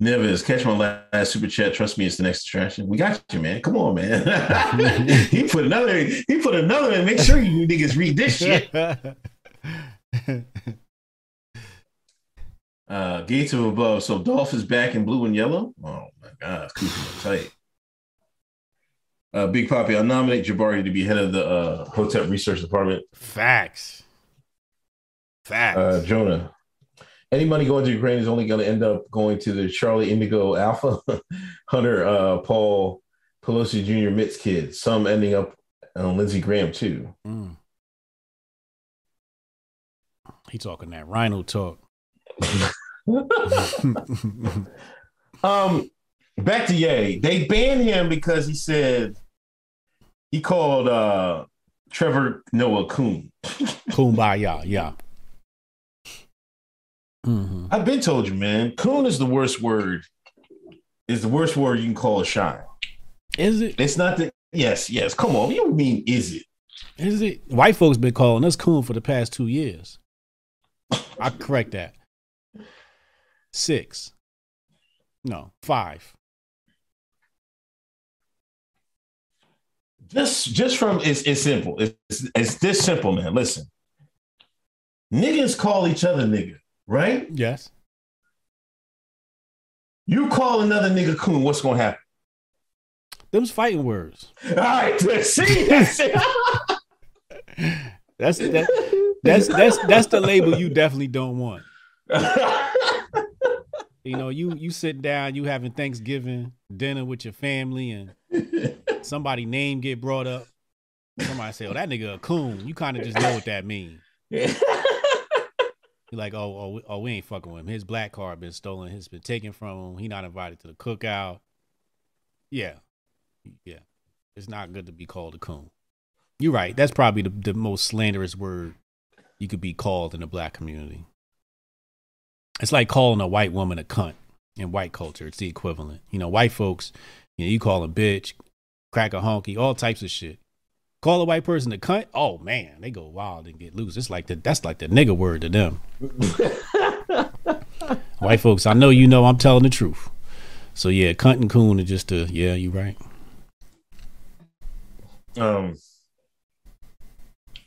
Nevis, catch my last super chat. Trust me, it's the next distraction. We got you, man. Come on, man. he put another. He put another in. Make sure you niggas read this shit. uh, Gates of Above. So Dolph is back in blue and yellow. Oh my God, Kofi on tight. Uh, Big Poppy, I'll nominate Jabari to be head of the uh, Hotep Research Department. Facts. Facts. Uh, Jonah, any money going to Ukraine is only going to end up going to the Charlie Indigo Alpha, Hunter uh, Paul Pelosi Junior Mitts kids, some ending up on Lindsey Graham too. Mm. He talking that rhino talk. um. Back to Ye. They banned him because he said he called uh, Trevor Noah Kuhn. Kumbaya, yeah. Mm-hmm. I've been told you, man. Kuhn is the worst word. Is the worst word you can call a shine. Is it? It's not the yes, yes. Come on, you mean is it? Is it? White folks been calling us Kuhn for the past two years. I correct that. Six. No, five. Just, just from it's, it's simple. It's, it's this simple, man. Listen, niggas call each other nigga, right? Yes. You call another nigga coon, what's gonna happen? Them's fighting words. All right, let's see. That's it. that's, that, that's that's that's the label you definitely don't want. You know, you you sit down, you having Thanksgiving dinner with your family, and somebody name get brought up. Somebody say, "Oh, that nigga a coon." You kind of just know what that means. Yeah. You're like, "Oh, oh, we, oh, we ain't fucking with him. His black card been stolen. It's been taken from him. He not invited to the cookout." Yeah, yeah, it's not good to be called a coon. You're right. That's probably the, the most slanderous word you could be called in the black community. It's like calling a white woman a cunt in white culture. It's the equivalent. You know, white folks, you know, you call a bitch, crack a honky, all types of shit. Call a white person a cunt. Oh man, they go wild and get loose. It's like the, that's like the nigga word to them. White folks, I know, you know, I'm telling the truth. So yeah, cunt and coon are just a, yeah, you right. Um,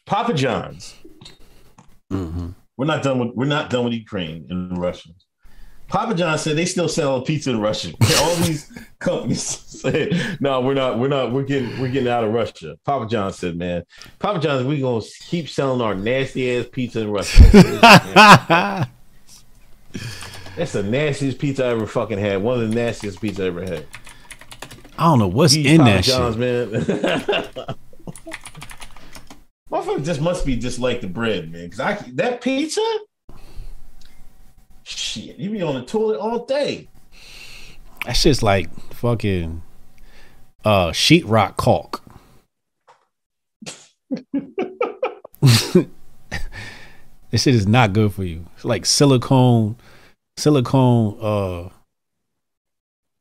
Papa John's. Mm-hmm. We're not done with we're not done with Ukraine and the Russians. Papa John said they still sell pizza in Russia. All these companies said, "No, we're not. We're not. We're getting we're getting out of Russia." Papa John said, "Man, Papa John's, we're gonna keep selling our nasty ass pizza in Russia." That's the nastiest pizza I ever fucking had. One of the nastiest pizza I ever had. I don't know what's These in Papa that John's, shit, man. Motherfucker just must be just like the bread, man. Cause I that pizza, shit, you be on the toilet all day. That shit's like fucking uh, sheetrock caulk. This shit is not good for you. It's like silicone, silicone. Uh,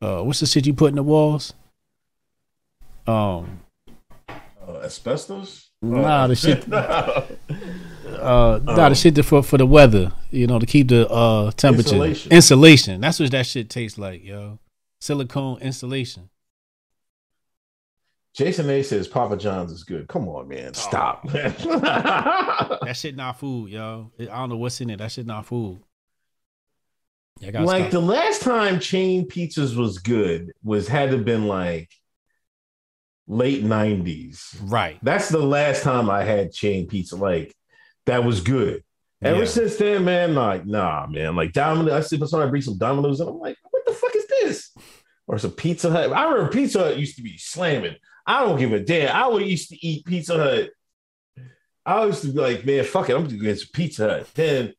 uh, what's the shit you put in the walls? Um, uh, asbestos. Nah, the shit. no. Uh, um, nah, the shit for for the weather. You know, to keep the uh temperature. Insulation. Insulation. That's what that shit tastes like, yo. Silicone insulation. Jason A says Papa John's is good. Come on, man. Stop. Oh, man. That shit not food, yo. I don't know what's in it. That shit not food. Like stop. The last time chain pizzas was good was had to been like late nineties. Right. That's the last time I had chain pizza. Like that was good. Ever yeah. since then, man, like, nah, man. Like Domino's, I see somebody bring some Domino's and I'm like, what the fuck is this? Or some Pizza Hut. I remember Pizza Hut used to be slamming. I don't give a damn. I would used to eat Pizza Hut. I used to be like, man, fuck it. I'm just getting some Pizza Hut. Then,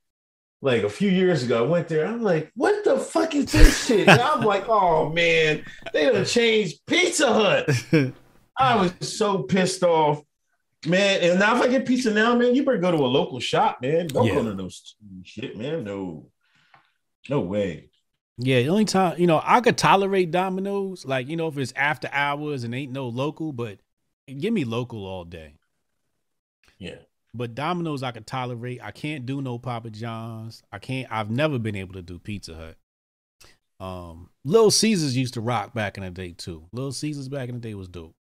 like, a few years ago, I went there. I'm like, what the fuck is this shit? And I'm like, oh, man, they done changed Pizza Hut. I was so pissed off, man. And now if I get pizza now, man, you better go to a local shop, man. Don't yeah. go to those shit, man. No, no way. Yeah, the only time, you know, I could tolerate Domino's, like, you know, if it's after hours and ain't no local, but give me local all day. Yeah. But Domino's I could tolerate. I can't do no Papa John's. I can't, I've never been able to do Pizza Hut. Um, Little Caesars used to rock back in the day too. Little Caesars back in the day was dope.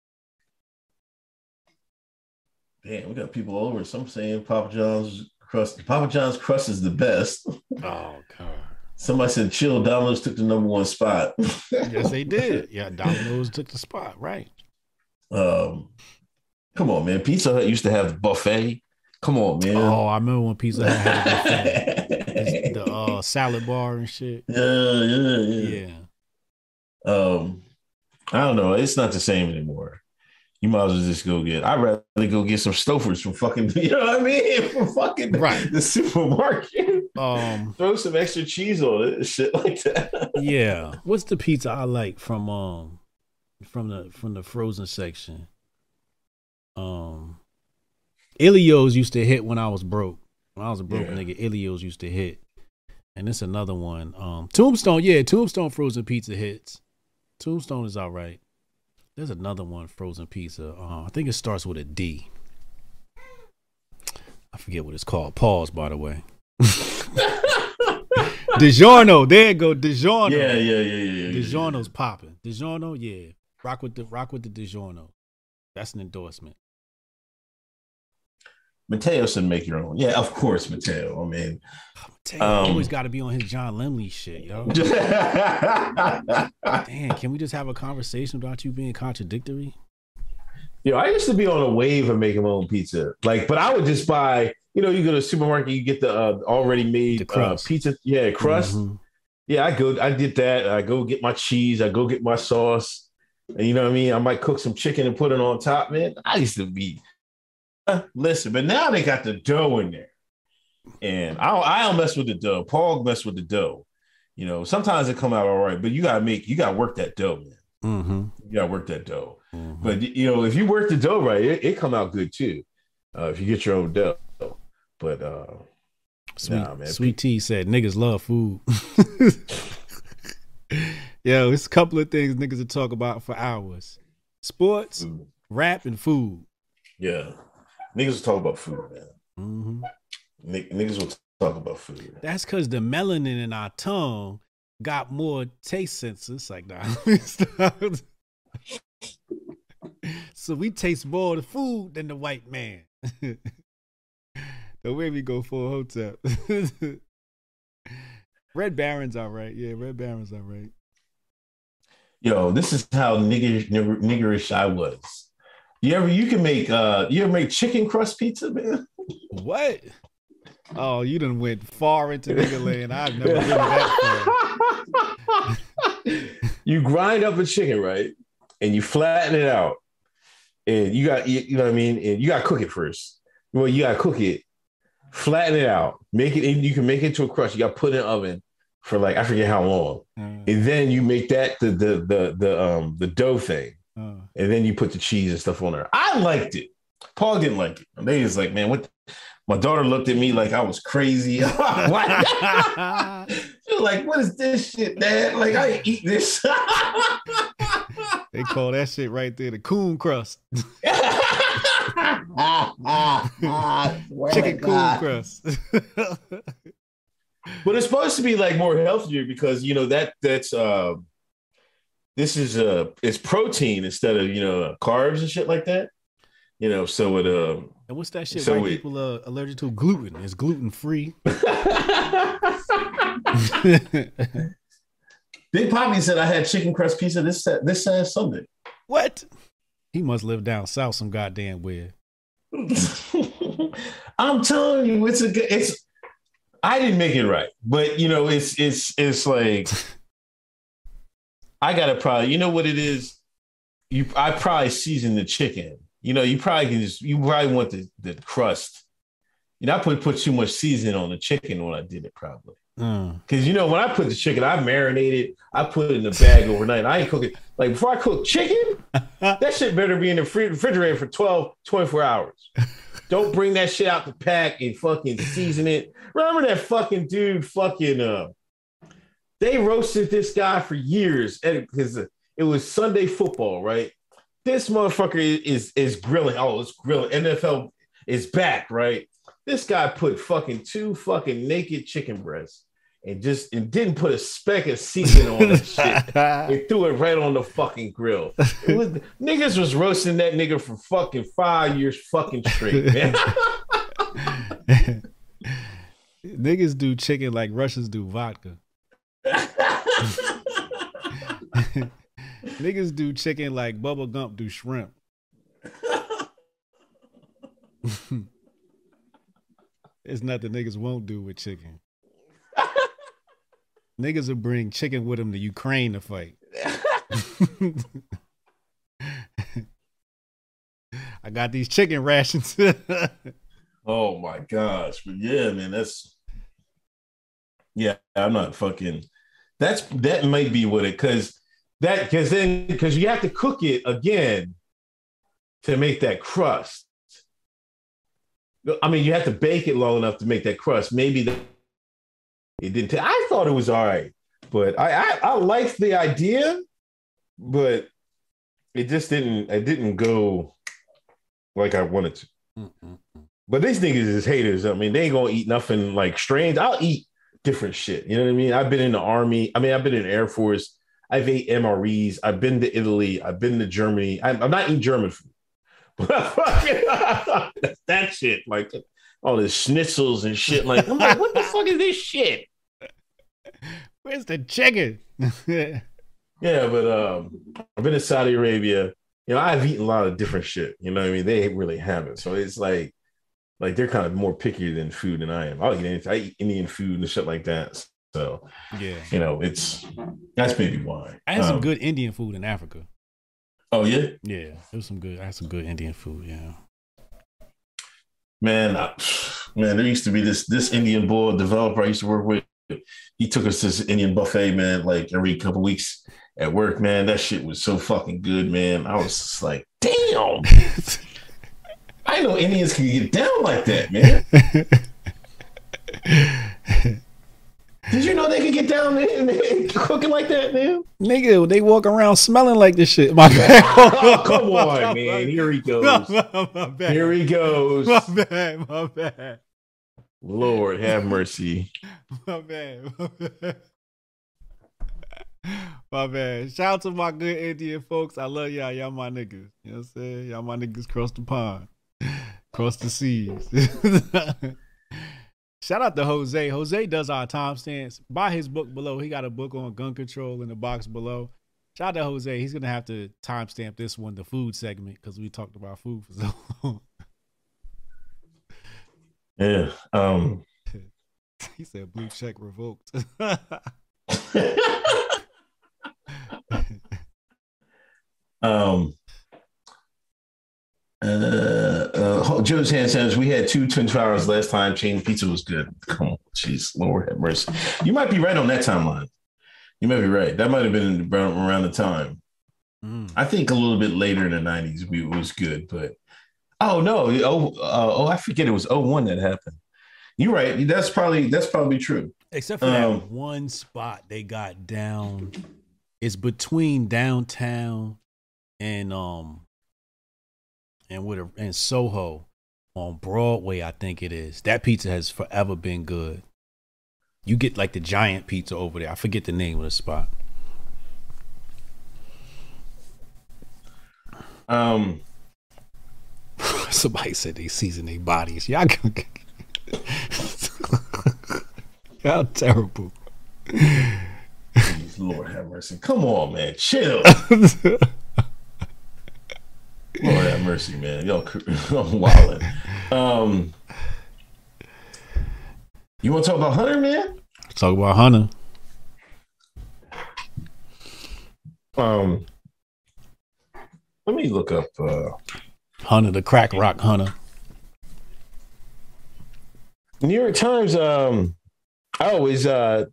Damn, we got people all over. Some saying Papa John's crust, Papa John's crust is the best. Oh, God. Somebody said, chill, Domino's took the number one spot. Yes, they did. Yeah, Domino's took the spot, right. Um, Come on, man. Pizza Hut used to have the buffet. Come on, man. Oh, I remember when Pizza Hut had a buffet. The uh, salad bar and shit. Yeah, yeah, yeah. yeah. Um, I don't know. It's not the same anymore. You might as well just go get, I'd rather go get some Stouffer's from fucking, you know what I mean? From fucking right. the supermarket. Um, Throw some extra cheese on it, shit like that. Yeah. What's the pizza I like from um from the from the frozen section? Um Ilio's used to hit when I was broke. When I was a broke yeah. nigga, Ilio's used to hit. And it's another one. Um Tombstone, yeah, Tombstone frozen pizza hits. Tombstone is all right. There's another one, frozen pizza. Uh, I think it starts with a D. I forget what it's called. Pause, by the way. DiGiorno, there you go, DiGiorno. Yeah, yeah, yeah, yeah. DiGiorno's yeah. popping. DiGiorno, yeah. Rock with the rock with the DiGiorno. That's an endorsement. Mateo said, "Make your own." Yeah, of course, Mateo. I mean, Mateo um, always got to be on his John Lemley shit, yo. Damn, can we just have a conversation about you being contradictory? You know, I used to be on a wave of making my own pizza, like, but I would just buy. You know, you go to the supermarket, you get the uh, already made the uh, pizza, yeah, crust. Mm-hmm. Yeah, I go, I did that. I go get my cheese. I go get my sauce, and you know what I mean. I might cook some chicken and put it on top, man. I used to be. Listen, but now they got the dough in there, and I don't, I don't mess with the dough. Paul mess with the dough. You know, sometimes it come out all right, but you gotta make, you gotta work that dough, man. Mm-hmm. You gotta work that dough. Mm-hmm. But you know, if you work the dough right, it, it come out good too. Uh, if you get your own dough, but uh, sweet, nah, man. Sweet T said niggas love food. Yo, it's a couple of things niggas will talk about for hours: sports, mm-hmm. rap, and food. Yeah. Niggas will talk about food, man. Mm-hmm. N- niggas will talk about food. Man. That's because the melanin in our tongue got more taste sensors. Like, nah. So we taste more of the food than the white man. The way we go for a hotel. Red Baron's all right. Yeah, Red Baron's all right. Yo, this is how niggerish, niggerish I was. You ever you can make uh you ever make chicken crust pizza, man? What? Oh, you done went far into nigga land. I've never been that far. You grind up a chicken, right? And you flatten it out, and you got you, you know what I mean. And you got to cook it first. Well, you got to cook it, flatten it out, make it. And you can make it to a crust. You got to put it in the oven for like, I forget how long. Mm. And then you make that the the the the um the dough thing. Mm. And then you put the cheese and stuff on there. I liked it. Paul didn't like it. They was like, man, what? My daughter looked at me like I was crazy. She was like, what is this shit, Dad? Like, I ain't eat this. They call that shit right there the coon crust. Chicken coon crust. But it's supposed to be like more healthier because, you know, that that's uh, this is uh, it's protein instead of, you know, carbs and shit like that. You know, so it um. And what's that shit? So white it, people are allergic to gluten. It's gluten free. Big Poppy said I had chicken crust pizza this this last Sunday. What? He must live down south some goddamn where. I'm telling you, it's a it's. I didn't make it right, but you know, it's it's it's like I gotta probably. You know what it is? You I probably seasoned the chicken. You know, you probably can just, you probably want the, the crust. You know, I put, put too much seasoning on the chicken when I did it probably. Mm. Cause you know, when I put the chicken, I marinated, I put it in the bag overnight. I ain't cook it. Like before I cook chicken, that shit better be in the refrigerator for twelve, twenty-four hours. Don't bring that shit out the pack and fucking season it. Remember that fucking dude fucking, uh, they roasted this guy for years because it was Sunday football, right? This motherfucker is is grilling. Oh, it's grilling. N F L is back, right? This guy put fucking two fucking naked chicken breasts and just and didn't put a speck of seasoning on that shit. They threw it right on the fucking grill. It was, niggas was roasting that nigga for fucking five years fucking straight, man. Niggas do chicken like Russians do vodka. Niggas do chicken like Bubba Gump do shrimp. It's nothing niggas won't do with chicken. Niggas will bring chicken with them to Ukraine to fight. I got these chicken rations. Oh my gosh. But yeah, man, that's yeah, I'm not fucking that's that might be what it cause That because then because you have to cook it again to make that crust. I mean, you have to bake it long enough to make that crust. Maybe the, it didn't. T- I thought it was all right, but I I, I liked the idea, but it just didn't. It didn't go like I wanted to. Mm-hmm. But these niggas is haters. I mean, they ain't gonna eat nothing like strange. I'll eat different shit. You know what I mean? I've been in the army. I mean, I've been in the Air Force. I've ate M R Es. I've been to Italy. I've been to Germany. I'm, I'm not eating German food, but that shit, like all the schnitzels and shit. Like I'm like, what the fuck is this shit? Where's the chicken? Yeah, but um, I've been to Saudi Arabia. You know, I've eaten a lot of different shit. You know what I mean? They really haven't. So it's like, like they're kind of more pickier than food than I am. I'll eat anything. I eat Indian food and shit like that. So, So, yeah, you know, it's that's maybe why. I had um, some good Indian food in Africa. Oh, yeah? Yeah, it was some good. I had some good Indian food. Yeah, man, I, man, there used to be this this Indian boy developer I used to work with. He took us to this Indian buffet, man, like every couple weeks at work, man. That shit was so fucking good, man. I was just like, damn, I didn't know Indians can get down like that, man. Did you know they could get down there and cooking like that, man? Nigga, they walk around smelling like this shit. My bad. Oh, come on, my man. Bad. Here he goes. My, my bad. Here he goes. My bad. My bad. Lord, have mercy. My bad. My bad. My bad. Shout out to my good Indian folks. I love y'all. Y'all my niggas. You know what I'm saying? Y'all my niggas cross the pond. Cross the seas. Shout out to Jose. Jose does our timestamps. Buy his book below. He got a book on gun control in the box below. Shout out to Jose. He's going to have to timestamp this one, the food segment, because we talked about food for so long. Yeah. Um, he said blue check revoked. um. Uh, uh, Joe's hand says we had two twin towers last time. Chain pizza was good. Come on. Jeez, Lord have mercy. You might be right on that timeline. You might be right. That might have been around, around the time. Mm. I think a little bit later in the nineties, we, it was good. But, oh, no. Oh, uh, oh, I forget. It was oh one that happened. You're right. That's probably that's probably true. Except for um, that one spot they got down. It's between downtown and um and with a, and Soho on Broadway, I think it is. That pizza has forever been good. You get like the giant pizza over there. I forget the name of the spot. Um, somebody said they season their bodies. Y'all. How terrible. Jeez, Lord have mercy. Come on, man. Chill. Lord have mercy, man. Yo, I'm wilding. Um, you want to talk about Hunter, man? Talk about Hunter. Um, let me look up uh, Hunter, the crack rock Hunter. New York Times, um, oh, his, uh,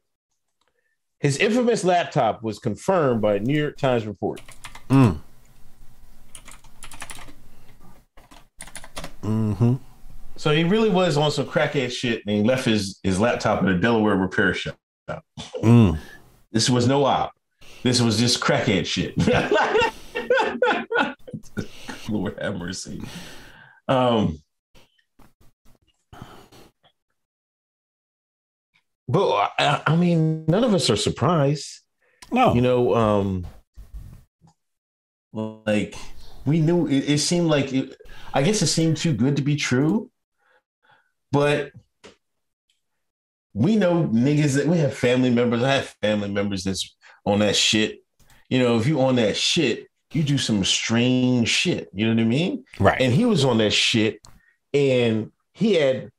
his infamous laptop was confirmed by a New York Times report. Mm. Mm-hmm. So he really was on some crackhead shit, and he left his, his laptop at a Delaware repair shop. Mm. This was no op. This was just crackhead shit. Lord have mercy. Um... But I, I mean, none of us are surprised. No, you know, um, like we knew it, it seemed like it, I guess it seemed too good to be true. But we know niggas that we have family members. I have family members that's on that shit. You know, if you on that shit, you do some strange shit. You know what I mean? Right. And he was on that shit, and he had,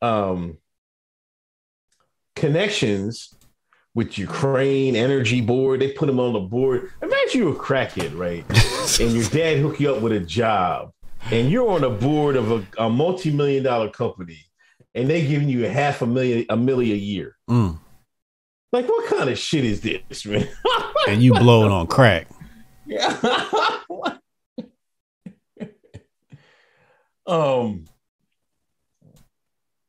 um. connections with Ukraine Energy Board. They put him on the board. Imagine you're a crackhead, right? And your dad hook you up with a job, and you're on a board of a, a multi-million dollar company, and they giving you half a million, a million a year. Mm. Like, what kind of shit is this, man? And you blowing on crack. Yeah. um.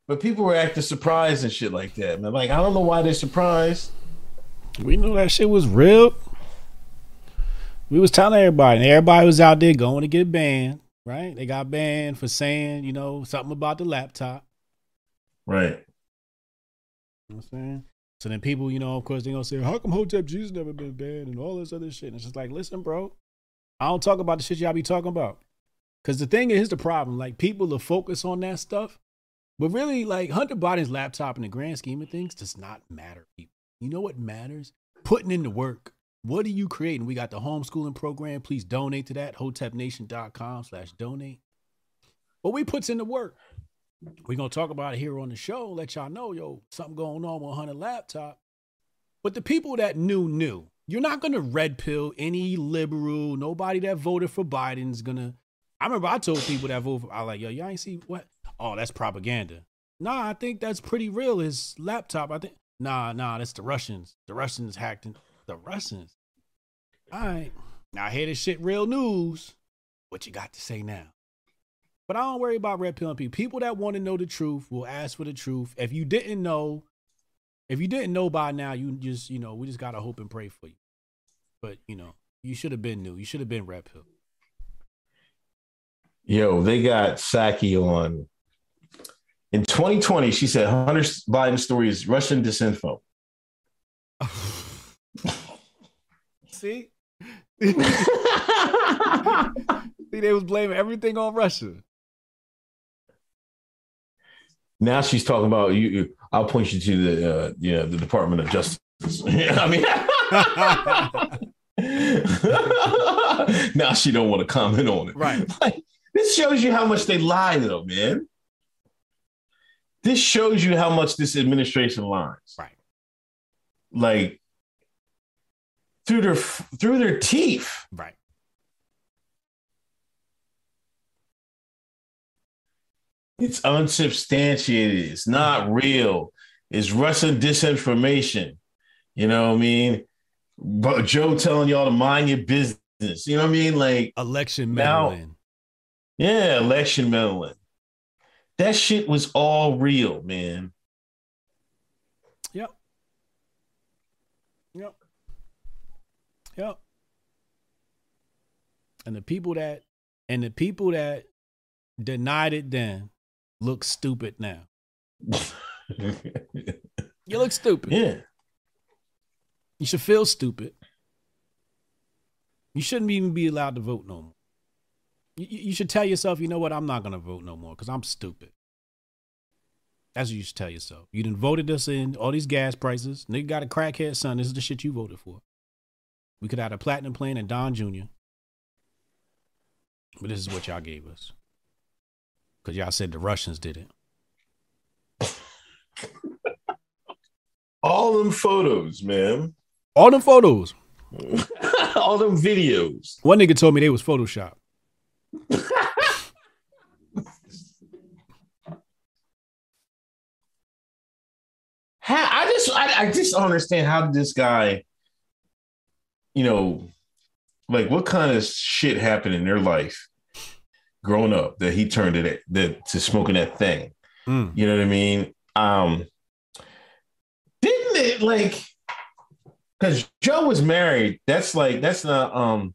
But people were acting surprised and shit like that, man. Like, I don't know why they're surprised. We knew that shit was real. We was telling everybody, and everybody was out there going to get banned, right? They got banned for saying, you know, something about the laptop. Right. You know what I'm saying? So then people, you know, of course, they're going to say, how come Hotep Jesus never been banned and all this other shit? And it's just like, listen, bro, I don't talk about the shit y'all be talking about. Because the thing is the problem. Like, people will focus on that stuff. But really, like, Hunter Biden's laptop in the grand scheme of things does not matter, people. You know what matters? Putting in the work. What are you creating? We got the homeschooling program. Please donate to that. Hotep Nation dot com slash donate. But we puts in the work. We're going to talk about it here on the show. Let y'all know, yo, something going on with Hunter laptop. But the people that knew, knew. You're not going to red pill any liberal. Nobody that voted for Biden's going to. I remember I told people that voted for, I like, yo, y'all ain't see what? Oh, that's propaganda. Nah, I think that's pretty real. His laptop, I think. Nah, nah, that's the Russians. The Russians hacked in. The Russians. All right. Now, I hear this shit real news. What you got to say now? But I don't worry about red pill people. People that want to know the truth will ask for the truth. If you didn't know, if you didn't know by now, you just, you know, we just got to hope and pray for you. But, you know, you should have been new. You should have been red pill. Yo, they got Psaki on. In twenty twenty, she said Hunter Biden's story is Russian disinfo. See? See, they was blaming everything on Russia. Now she's talking about you. you I'll point you to the uh, you know, the Department of Justice. I mean, now she don't want to comment on it. Right. Like, this shows you how much they lie, though, man. This shows you how much this administration lies. Right. Like, through their through their teeth. Right. It's unsubstantiated. It's not real. It's Russian disinformation. You know what I mean? But Joe telling y'all to mind your business. You know what I mean? Like election meddling. Now, yeah, election meddling. That shit was all real, man. Yep. Yep. Yep. And the people that and the people that denied it then look stupid now. You look stupid. Yeah. You should feel stupid. You shouldn't even be allowed to vote no more. You, you should tell yourself, you know what? I'm not going to vote no more because I'm stupid. That's what you should tell yourself. You done voted us in all these gas prices. Nigga got a crackhead son. This is the shit you voted for. We could have had a platinum plan and Don Junior But this is what y'all gave us. Because y'all said the Russians did it. All them photos, man. All them photos. All them videos. One nigga told me they was Photoshop. How, I just I, I just don't understand how this guy, you know, like what kind of shit happened in their life growing up that he turned to that, that to smoking that thing. Mm. You know what I mean? Um Didn't it like because Joe was married? That's like that's not um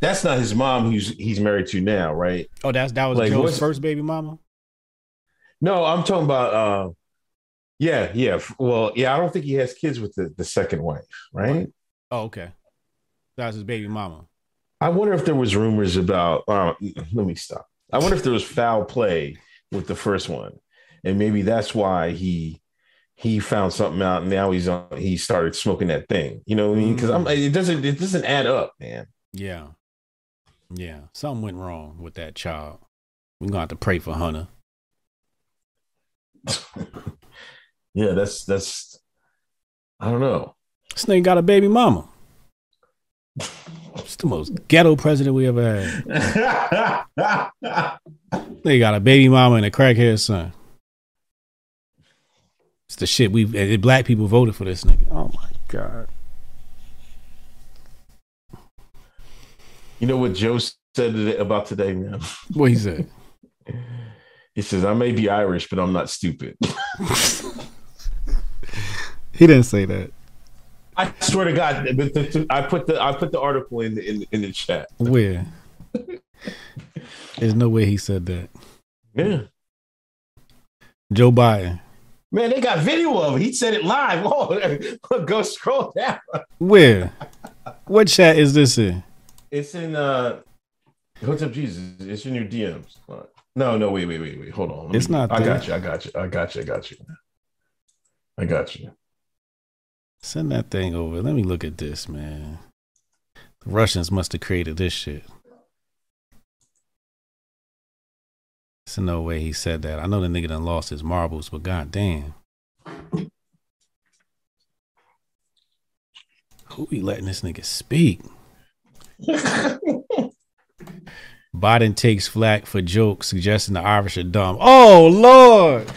that's not his mom who's he's married to now, right? Oh, that's that was like, Joe's first baby mama. No, I'm talking about uh yeah, yeah. Well, yeah, I don't think he has kids with the, the second wife, right? Oh, okay. That's his baby mama. I wonder if there was rumors about uh, let me stop. I wonder if there was foul play with the first one. And maybe that's why he he found something out, and now he's on. He started smoking that thing, you know what I mean? Because I'm, it doesn't it doesn't add up, man. Yeah, yeah, something went wrong with that child. We're gonna have to pray for Hunter. Yeah, that's that's. I don't know. This nigga got a baby mama. It's the most ghetto president we ever had. They got a baby mama and a crackhead son. It's the shit we black people voted for this nigga. Oh my god! You know what Joe said about today, man? What he said? He says, "I may be Irish, but I'm not stupid." He didn't say that. I swear to God, but the, the, I put the I put the article in the, in, in the chat. Where? There's no way he said that. Yeah. Joe Biden. Man, they got video of it. He said it live. Oh, go scroll down. Where? What chat is this in? It's in uh What's Up Jesus. It's in your D Ms. No, no, wait, wait, wait, wait. Hold on. Let it's me, not I there. got you, I got you, I got you, I got you. I got you. Send that thing over. Let me look at this, man. The Russians must have created this shit. There's no way he said that. I know the nigga done lost his marbles, but goddamn. Who be letting this nigga speak? Biden takes flack for jokes, suggesting the Irish are dumb. Oh, Lord.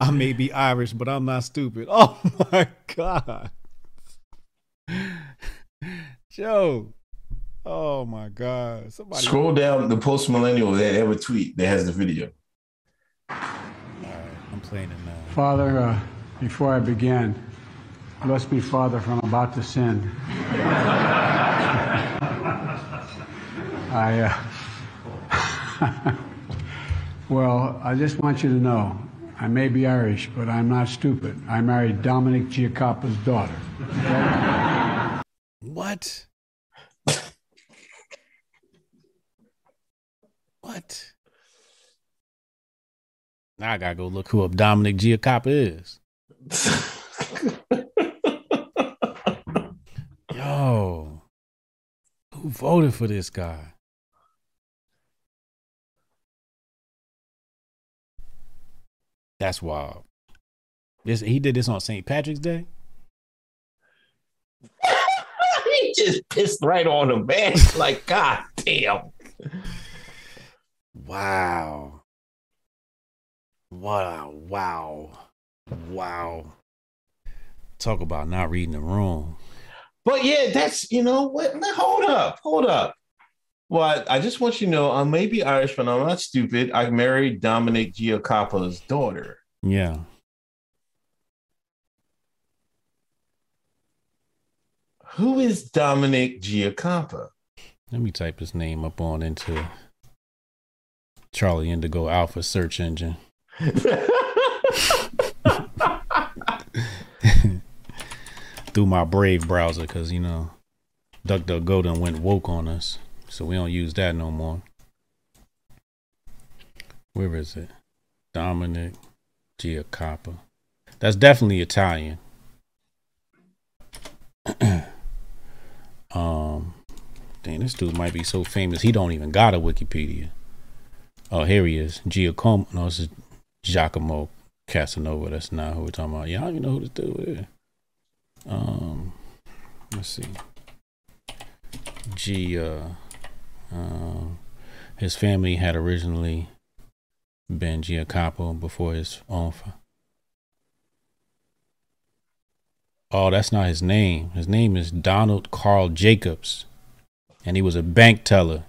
I may be Irish, but I'm not stupid. Oh, my God. Joe. Oh, my God. Somebody scroll down the post-millennial that have a tweet that has the video. All right, I'm playing it now. Father, uh, before I begin, bless me, Father, for I'm about to sin. I, uh, well, I just want you to know, I may be Irish, but I'm not stupid. I married Dominic Giacoppa's daughter. Okay? What? What? Now I gotta go look who up Dominic Giacoppa is. Yo, who voted for this guy? That's wild. This he did this on Saint Patrick's Day. He just pissed right on him, man. Like, God damn. Wow. Wow, wow, wow. Talk about not reading the room. But yeah, that's, you know what? Hold up, hold up. Well, I just want you to know, I may be Irish, but I'm not stupid. I married Dominic Giacoppa's daughter. Yeah. Who is Dominic Giacoppa? Let me type his name up on into Charlie Indigo Alpha search engine. Through my Brave browser, because, you know, DuckDuckGo done went woke on us. So we don't use that no more. Where is it? Dominic Giacoppa. That's definitely Italian. Um, dang, this dude might be so famous he don't even got a Wikipedia. Oh, here he is, Giacomo. No, this is Giacomo Casanova. That's not who we're talking about. Y'all even know who this dude is. Um, let's see. G. Uh, uh, his family had originally been Giacoppo before his own. Fa- Oh, that's not his name. His name is Donald Carl Jacobs, and he was a bank teller.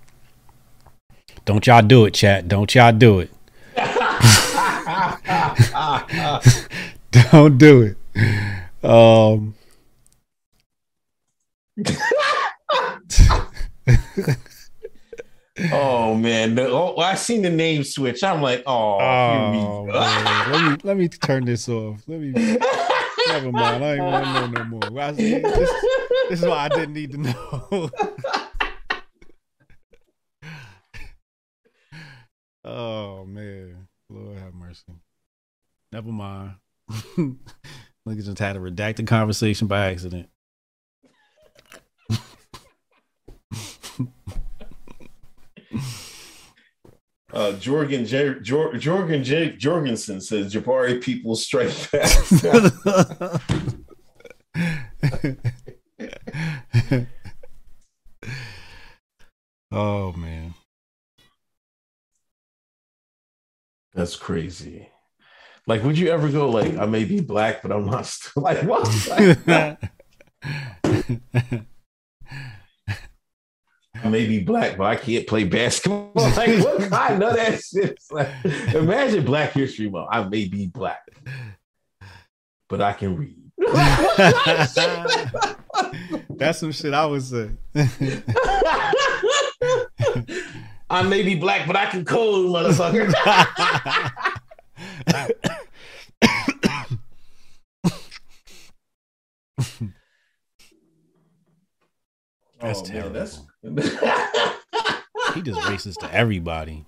Don't y'all do it, chat. Don't y'all do it. Don't do it. Um. Oh man, the, oh, I seen the name switch. I'm like, oh. oh man. Let me let me turn this off. Let me. Never mind. I ain't want to know no more. I, this, this is why I didn't need to know. Oh man, Lord have mercy. Never mind. Look, I just had a redacted conversation by accident. Uh, Jorgen J- Jor- Jorgen J- Jorgensen says Jabari people strike back. Oh man, that's crazy. Like, would you ever go like, I may be black, but I'm not still like what? I may be black, but I can't play basketball. Like, what kind of that shit? Like, imagine Black History Month. I may be black, but I can read. That's some shit I would say. I may be black, but I can code, motherfucker. That's oh, terrible. Man, that's... He just racist to everybody.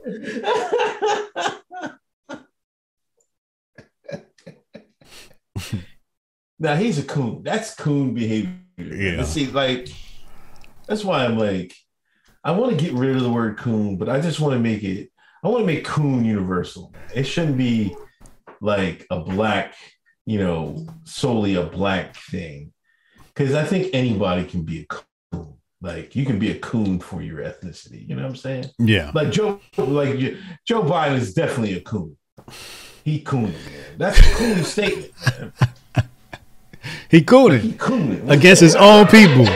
Now he's a coon. That's coon behavior. Yeah. See, like that's why I'm like, I want to get rid of the word coon, but I just want to make it. I want to make coon universal. It shouldn't be like a black, you know, solely a black thing, because I think anybody can be a coon. Like, you can be a coon for your ethnicity. You know what I'm saying? Yeah. Like, Joe like Joe Biden is definitely a coon. He cooned. That's a coon statement, man. He cooned. He cooned. Against his own people.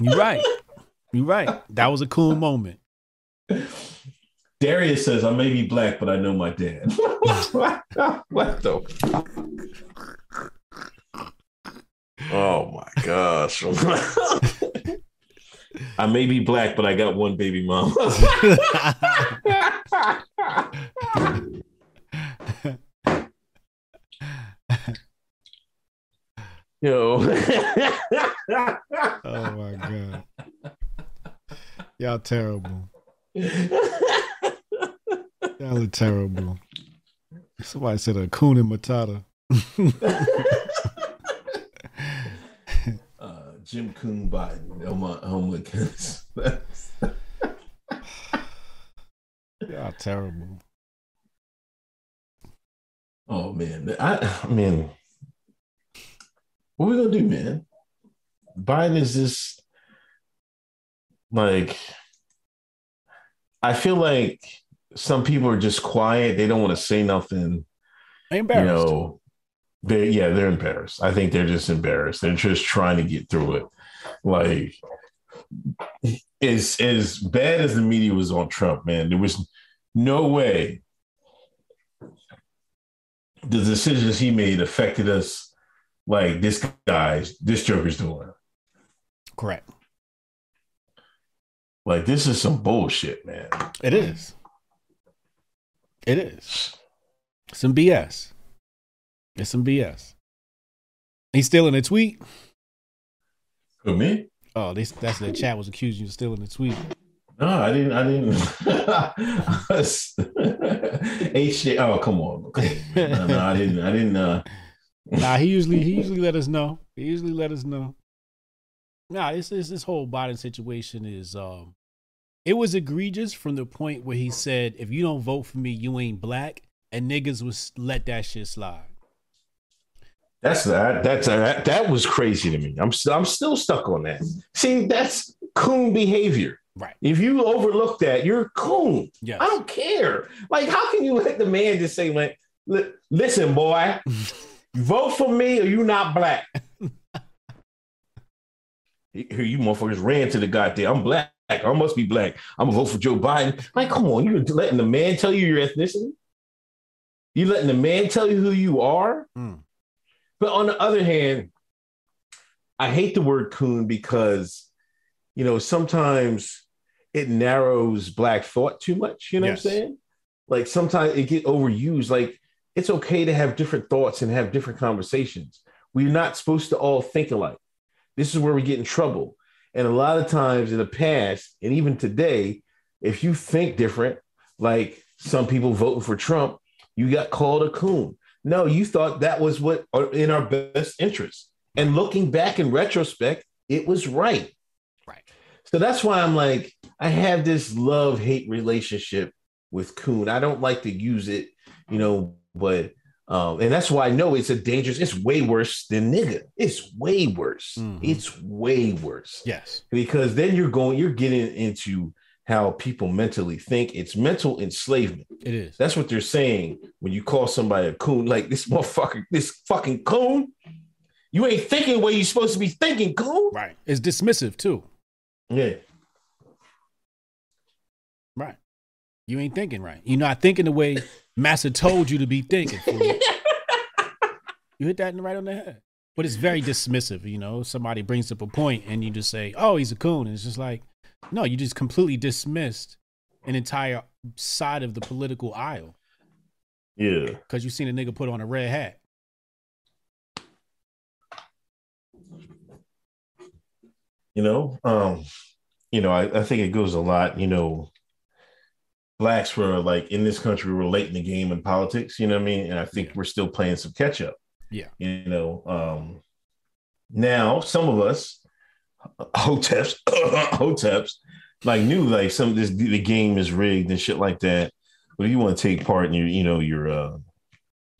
You're right. You're right. That was a coon moment. Darius says, I may be black, but I know my dad. What the fuck? Oh my gosh. I may be black, but I got one baby mama. Yo. Oh my God. Y'all terrible. Y'all are terrible. Somebody said a coon and matata. Jim Coon Biden, oh my, oh my goodness. Y'all terrible. Oh man, I, I mean, what are we gonna do, man? Biden is just like, I feel like some people are just quiet. They don't want to say nothing. They're embarrassed. You know, they yeah, they're embarrassed. I think they're just embarrassed. They're just trying to get through it. Like, as as bad as the media was on Trump, man, there was no way the decisions he made affected us like this guy's, this joker's doing. Correct. Like, this is some bullshit, man. It is. It is. Some B S. It's some B S. He's stealing a tweet. Who, me? Oh, they, that's the chat was accusing you of stealing a tweet. No, I didn't. I didn't. H J. Oh, come on. Come on. No, no, I didn't. I didn't. Uh... Nah, he usually he usually let us know. He usually let us know. Nah, this this this whole Biden situation is um, it was egregious from the point where he said, "If you don't vote for me, you ain't black," and niggas was let that shit slide. That's that. That's that. That was crazy to me. I'm st- I'm still stuck on that. See, that's coon behavior. Right. If you overlook that, you're a coon. Yes. I don't care. Like, how can you let the man just say, like, listen, boy, vote for me or you not black? Here you motherfuckers ran to the goddamn, I'm black. I must be black. I'm going to vote for Joe Biden. Like, come on, you're letting the man tell you your ethnicity? You letting the man tell you who you are? Mm. But on the other hand, I hate the word coon because, you know, sometimes it narrows black thought too much. You know yes. what I'm saying? Like, sometimes it get overused. Like, it's okay to have different thoughts and have different conversations. We're not supposed to all think alike. This is where we get in trouble. And a lot of times in the past, and even today, if you think different, like some people voting for Trump, you got called a coon. No, you thought that was what in our best interest. And looking back in retrospect, it was right. Right. So that's why I'm like, I have this love-hate relationship with coon. I don't like to use it, you know, but, um, and that's why I know it's a dangerous, it's way worse than nigga. It's way worse. Mm-hmm. It's way worse. Yes. Because then you're going, you're getting into how people mentally think. It's mental enslavement. It is. That's what they're saying when you call somebody a coon, like this motherfucker, this fucking coon. You ain't thinking what you're supposed to be thinking, coon. Right. It's dismissive too. Yeah. Right. You ain't thinking right. You're not thinking the way Master told you to be thinking. You. You hit that right on the head. But it's very dismissive, you know. Somebody brings up a point and you just say, oh, he's a coon. And it's just like, no, you just completely dismissed an entire side of the political aisle. Yeah. Because you seen a nigga put on a red hat. You know, um, you know, I, I think it goes a lot, you know, blacks were like in this country, we're late in the game in politics, you know what I mean? And I think yeah. we're still playing some catch up. Yeah. You know, um, now some of us, hoteps, hoteps, like knew like some of this, the game is rigged and shit like that. But if you want to take part in your, you know, your uh,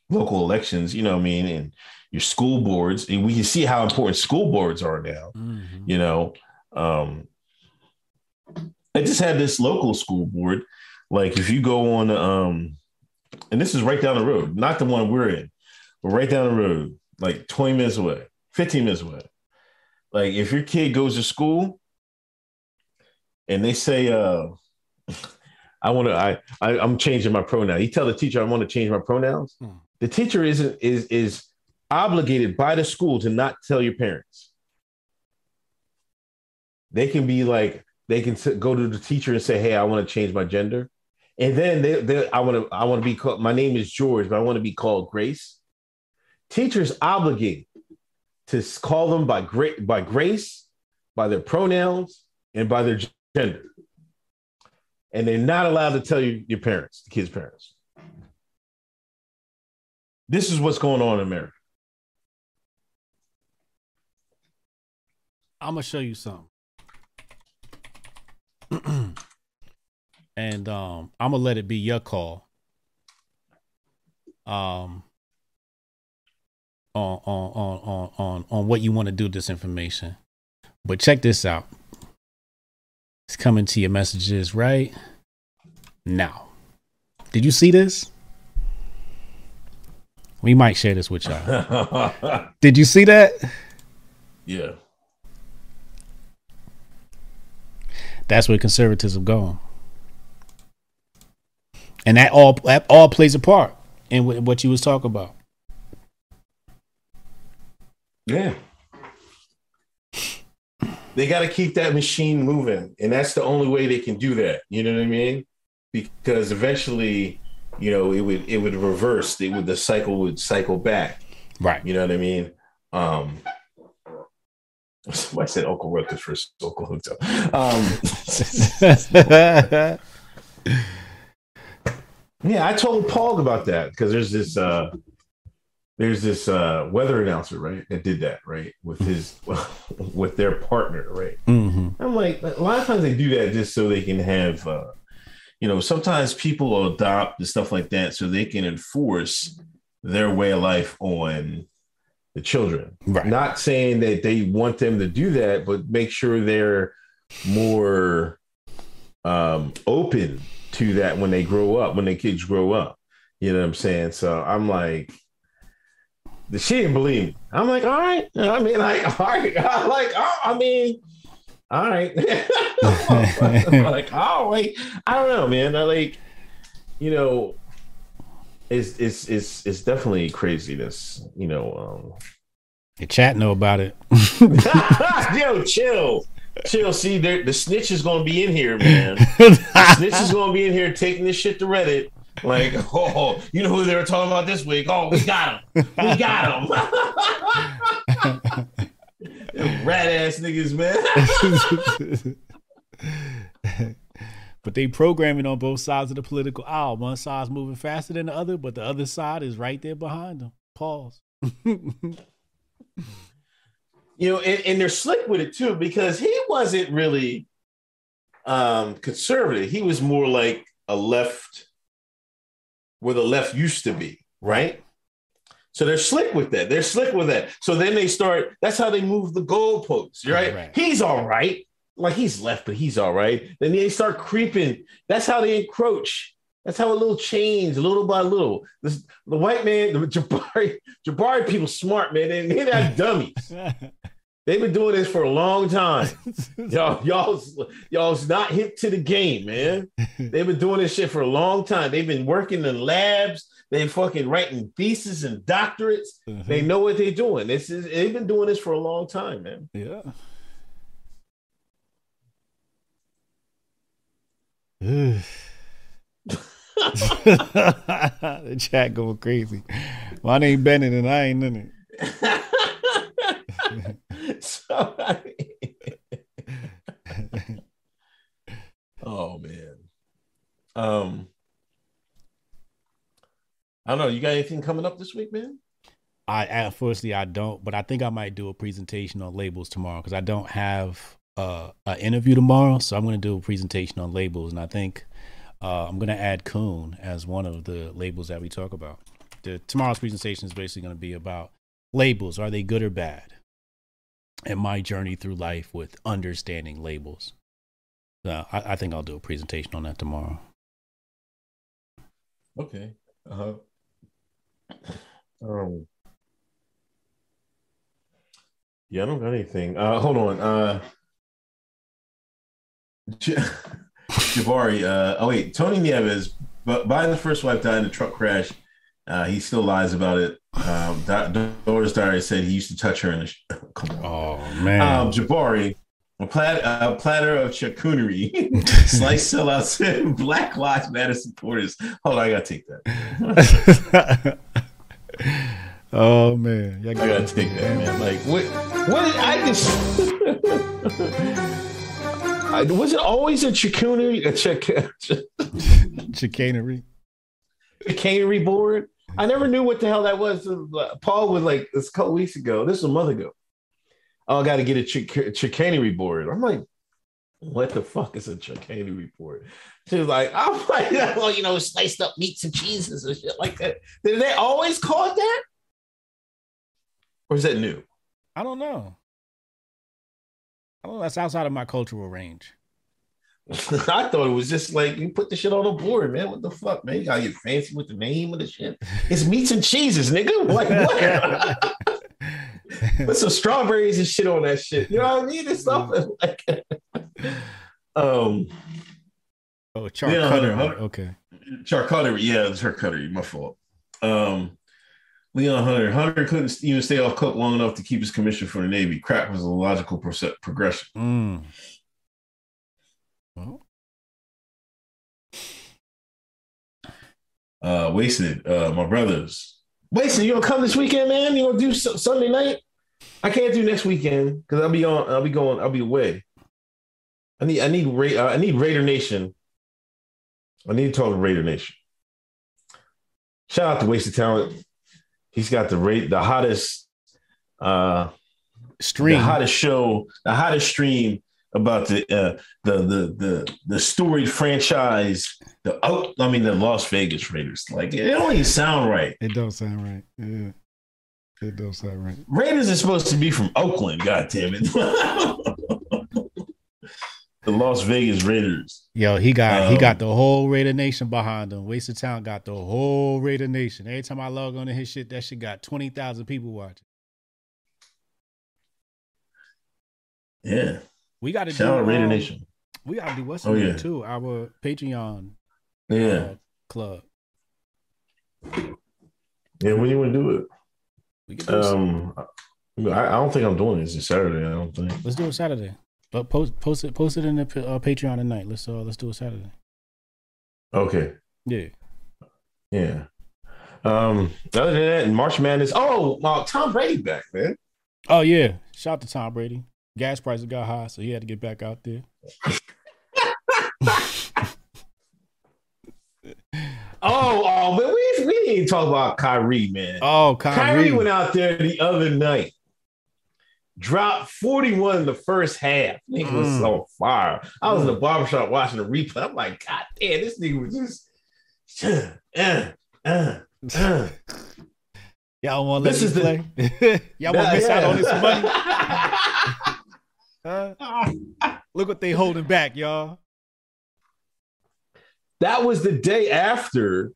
local elections, you know what I mean? And your school boards, and we can see how important school boards are now, mm-hmm. you know. Um, I just had this local school board. Like, if you go on, um, and this is right down the road, not the one we're in, but right down the road, like twenty minutes away, fifteen minutes away. Like, if your kid goes to school and they say, uh, I want to, I, I, I'm changing my pronoun. You tell the teacher, I want to change my pronouns. Mm. The teacher isn't, is, is, obligated by the school to not tell your parents. They can be like, they can t- go to the teacher and say, hey, I want to change my gender. And then they, they I want to, I want to be called, my name is George, but I want to be called Grace. Teachers obligated to call them by gra- by grace, by their pronouns, and by their gender. And they're not allowed to tell you your parents, the kids' parents. This is what's going on in America. I'm gonna show you something, and um, I'm gonna let it be your call. Um, on on on on on on what you want to do with this information, but check this out. It's coming to your messages right now. Did you see this? We might share this with y'all. Did you see that? Yeah. That's where conservatism going. And that all that all plays a part in w what you was talking about. Yeah. They got to keep that machine moving. And that's the only way they can do that. You know what I mean? Because eventually, you know, it would it would reverse. It would, the cycle would cycle back. Right. You know what I mean? Um, I said Uncle Ruckus for Uncle Hotel. Um, yeah, I told Paul about that because there's this uh, there's this uh, weather announcer, right, that did that, right, with his with their partner, right. Mm-hmm. I'm like, a lot of times they do that just so they can have. Uh, You know, sometimes people will adopt and stuff like that so they can enforce their way of life on the children. Right. Not saying that they want them to do that, but make sure they're more um, open to that when they grow up, when the kids grow up. You know what I'm saying? So I'm like, she didn't believe me. I'm like, all right. I mean, like, all right. I'm like, oh, I mean. All right. Like, oh, like, I don't know, man. I like, you know, it's it's it's it's definitely craziness, you know. Um the chat know about it. Yo, chill. Chill. See, the snitch is gonna be in here, man. The snitch is gonna be in here taking this shit to Reddit. Like, oh, you know who they were talking about this week? Oh, we got him. We got him. Rat ass niggas, man. But they programming on both sides of the political aisle. One side's moving faster than the other, but the other side is right there behind them. Pause. You know, and, and they're slick with it too, because he wasn't really um, conservative. He was more like a left, where the left used to be, right? So they're slick with that. They're slick with that. So then they start, that's how they move the goalposts, right? right? He's all right. Like, he's left, but he's all right. Then they start creeping. That's how they encroach. That's how a little change, little by little. This, the white man, the Jabari, Jabari people smart, man. They, they're not dummies. They've been doing this for a long time. Y'all, y'all's, y'all's not hip to the game, man. They've been doing this shit for a long time. They've been working in labs. They fucking writing theses and doctorates. Mm-hmm. They know what they're doing. This is, they've been doing this for a long time, man. Yeah. The chat going crazy. My name Bennett and I ain't in it. So, I mean... Oh man. Um. I don't know. You got anything coming up this week, man? I unfortunately I don't, but I think I might do a presentation on labels tomorrow because I don't have uh, an interview tomorrow, so I'm going to do a presentation on labels, and I think uh, I'm going to add Coon as one of the labels that we talk about. The tomorrow's presentation is basically going to be about labels: are they good or bad? And my journey through life with understanding labels. So I, I think I'll do a presentation on that tomorrow. Okay. Uh huh. Um, yeah, I don't got anything. Uh, hold on. Uh, J Jabari. Uh, oh wait, Tony Nieves. But by the first wife died in a truck crash. Uh, he still lies about it. Um, Dora's diary said he used to touch her in the. Sh Come on. Oh man. Um, Jabari. A, plat a platter of charcuterie, sliced sellouts, and Black Lives Matter supporters. Hold on, I gotta take that. Oh man, I gotta, I gotta take that, man. Like, what? What did I just? I, was it always a charcuterie? A chick chicanery, chicanery board. I never knew what the hell that was. Paul was like, this a couple weeks ago. This was a month ago. Oh, I got to get a chic chicanery board. I'm like, what the fuck is a chicanery board? She was like, I'm like, well, you know, sliced up meats and cheeses and shit like that. Did they always call it that? Or is that new? I don't know. I don't know. That's outside of my cultural range. I thought it was just like, you put the shit on the board, man. What the fuck, man? You gotta get fancy with the name of the shit. It's meats and cheeses, nigga. Like, what? Put some strawberries and shit on that shit. You know what I mean? It's something like um oh, charcuterie. Hunter, okay. Charcuterie, yeah, it's charcuterie. My fault. Um, Leon Hunter. Hunter couldn't even stay off coke long enough to keep his commission for the Navy. Crap was a logical pro- progression. Mm. Well. Uh, wasted. Uh, my brothers. Wasted. You gonna come this weekend, man? You gonna do so- Sunday night? I can't do next weekend because I'll be on. I'll be going. I'll be away. I need. I need. Ra- I need Raider Nation. I need to talk to Raider Nation. Shout out to Wasted Talent. He's got the rate, the hottest uh, stream, the hottest show, the hottest stream about the uh, the the the the storied franchise. The oh, I mean the Las Vegas Raiders. Like it don't even sound right. It don't sound right. Yeah, it don't sound right. Raiders are supposed to be from Oakland. God damn it. The Las Vegas Raiders. Yo, he got um, he got the whole Raider Nation behind him. Wasted Town got the whole Raider Nation. Every time I log on to his shit, that shit got twenty thousand people watching. Yeah. We got to do out Raider um, Nation. We got to do what's in oh, there yeah. too. Our Patreon yeah. uh, club. Yeah, when you want to do it? We can do um, I, I don't think I'm doing this. It's Saturday, I don't think. Let's do it Saturday. But post post it post it in the uh, Patreon tonight. Let's uh let's do it Saturday. Okay. Yeah. Yeah. Um. Other than that, March Madness. Oh, well, Tom Brady back, man. Oh yeah. Shout out to Tom Brady. Gas prices got high, so he had to get back out there. Oh, oh, but we we didn't even talk about Kyrie, man. Oh, Kyrie. Kyrie went out there the other night. Dropped forty-one in the first half. Nigga mm. was on fire. I was mm. in the barbershop watching the replay. I'm like, God damn, this nigga was just. Uh, uh, uh. Y'all want to let this play? The... Y'all want to miss yeah. out on this money? Huh? Look what they holding back, y'all. That was the day after,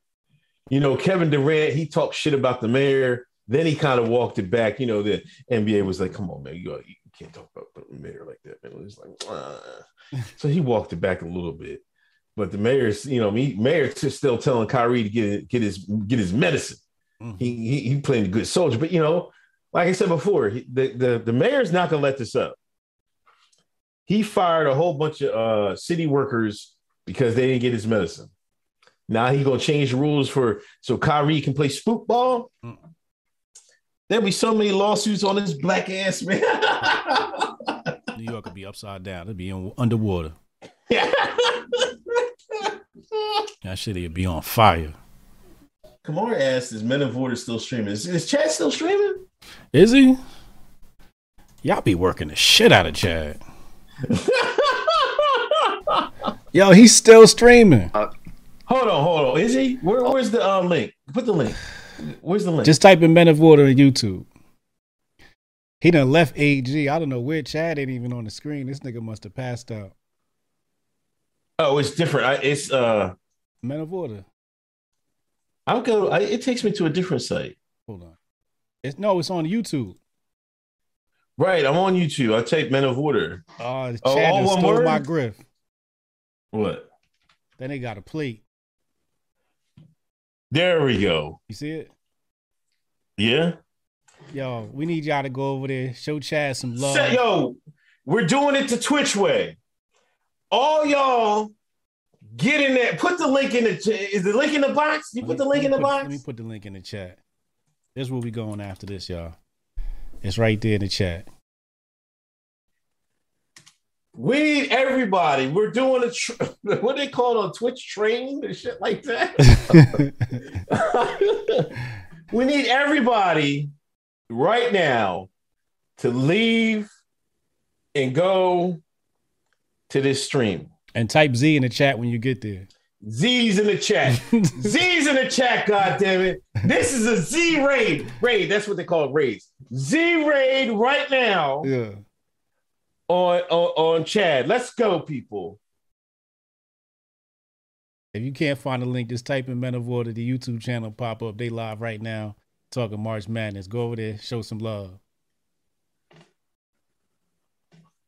you know, Kevin Durant, he talked shit about the mayor. Then he kind of walked it back. You know, the N B A was like, come on, man, you, you can't talk about the mayor like that, man. It was like, ah. So he walked it back a little bit. But the mayor's, you know, me, mayor's just still telling Kyrie to get get his get his medicine. Mm-hmm. He, he he playing a good soldier. But, you know, like I said before, he, the, the, the mayor's not going to let this up. He fired a whole bunch of uh, city workers because they didn't get his medicine. Now he's going to change the rules for so Kyrie can play spook ball. Mm-hmm. There'll be so many lawsuits on this black ass, man. New York could be upside down. It'd be in, underwater. Yeah. That shit would be on fire. Kamara asked, is Men of Order still streaming? Is, is Chad still streaming? Is he? Y'all be working the shit out of Chad. Yo, he's still streaming. Uh, hold on, hold on. Is he? Where, where's the uh, link? Put the link. Where's the link? Just type in Men of Water on YouTube. He done left A G. I don't know where Chad ain't even on the screen. This nigga must have passed out. Oh, it's different. I, it's uh, Men of Water. I'll go. I, it takes me to a different site. Hold on. It's no. It's on YouTube. Right. I'm on YouTube. I type Men of Water. Uh, Chad oh, Chad stole word? My griff. What? Then they got a plate. There we go. You see it? Yeah. Yo, we need y'all to go over there. Show Chad some love. Say, yo, we're doing it the Twitch way. All y'all get in there. Put the link in the chat. Is the link in the box? You let put me, the link in the put, box? Let me put the link in the chat. This is where we going after this, y'all. It's right there in the chat. We need everybody. We're doing a tr- what they call on Twitch training and shit like that. We need everybody right now to leave and go to this stream. And type Z in the chat when you get there. Z's in the chat. Z's in the chat, goddammit. This is a Z raid. Raid, that's what they call it, raids. Z raid right now. Yeah. On, on on Chad. Let's go, people. If you can't find a link, just type in Men of War to the YouTube channel, pop up. They live right now talking March Madness. Go over there, show some love.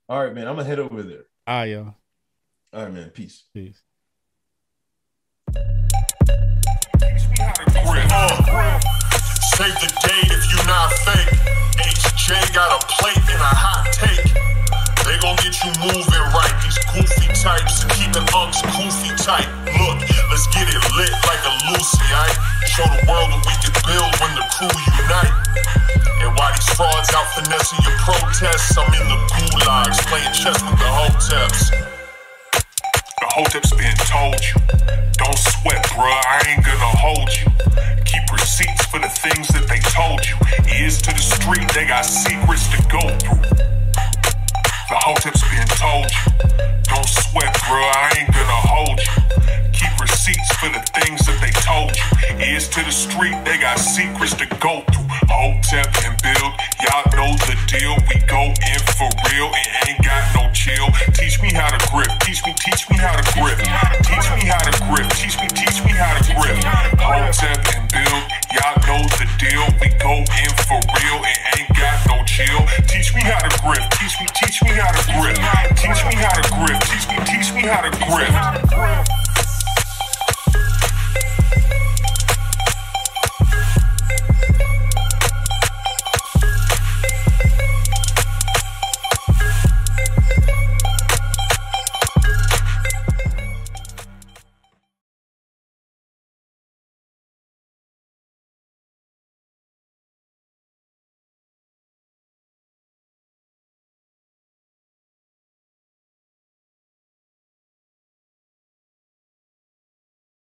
All right, man. I'm going to head over there. All right, y'all. All right, man. Peace. Peace. Save the date if you not fake. H J got a plate and a hot take. They gon' get you moving right. These goofy types and keeping unks goofy tight. Look, let's get it lit like a Lucy, aight? Show the world what we can build when the crew unite. And while these frauds out finessing your protests, I'm in the gulags playing chess with the hoteps. The hoteps been told you. Don't sweat, bruh, I ain't gonna hold you. Keep receipts for the things that they told you. Ears to the street, they got secrets to go through. The hoteps been told you. Don't sweat, bro, I ain't gonna hold you. Keep receipts for the things that they told you. Ears to the street, they got secrets to go through. Hotep and build, y'all know the deal. We go in for real and ain't got no chill. Teach me how to grip, teach me, teach me how to grip. Teach me how to grip, teach me, teach me how to grip. Hotep and build, y'all know the deal. We go in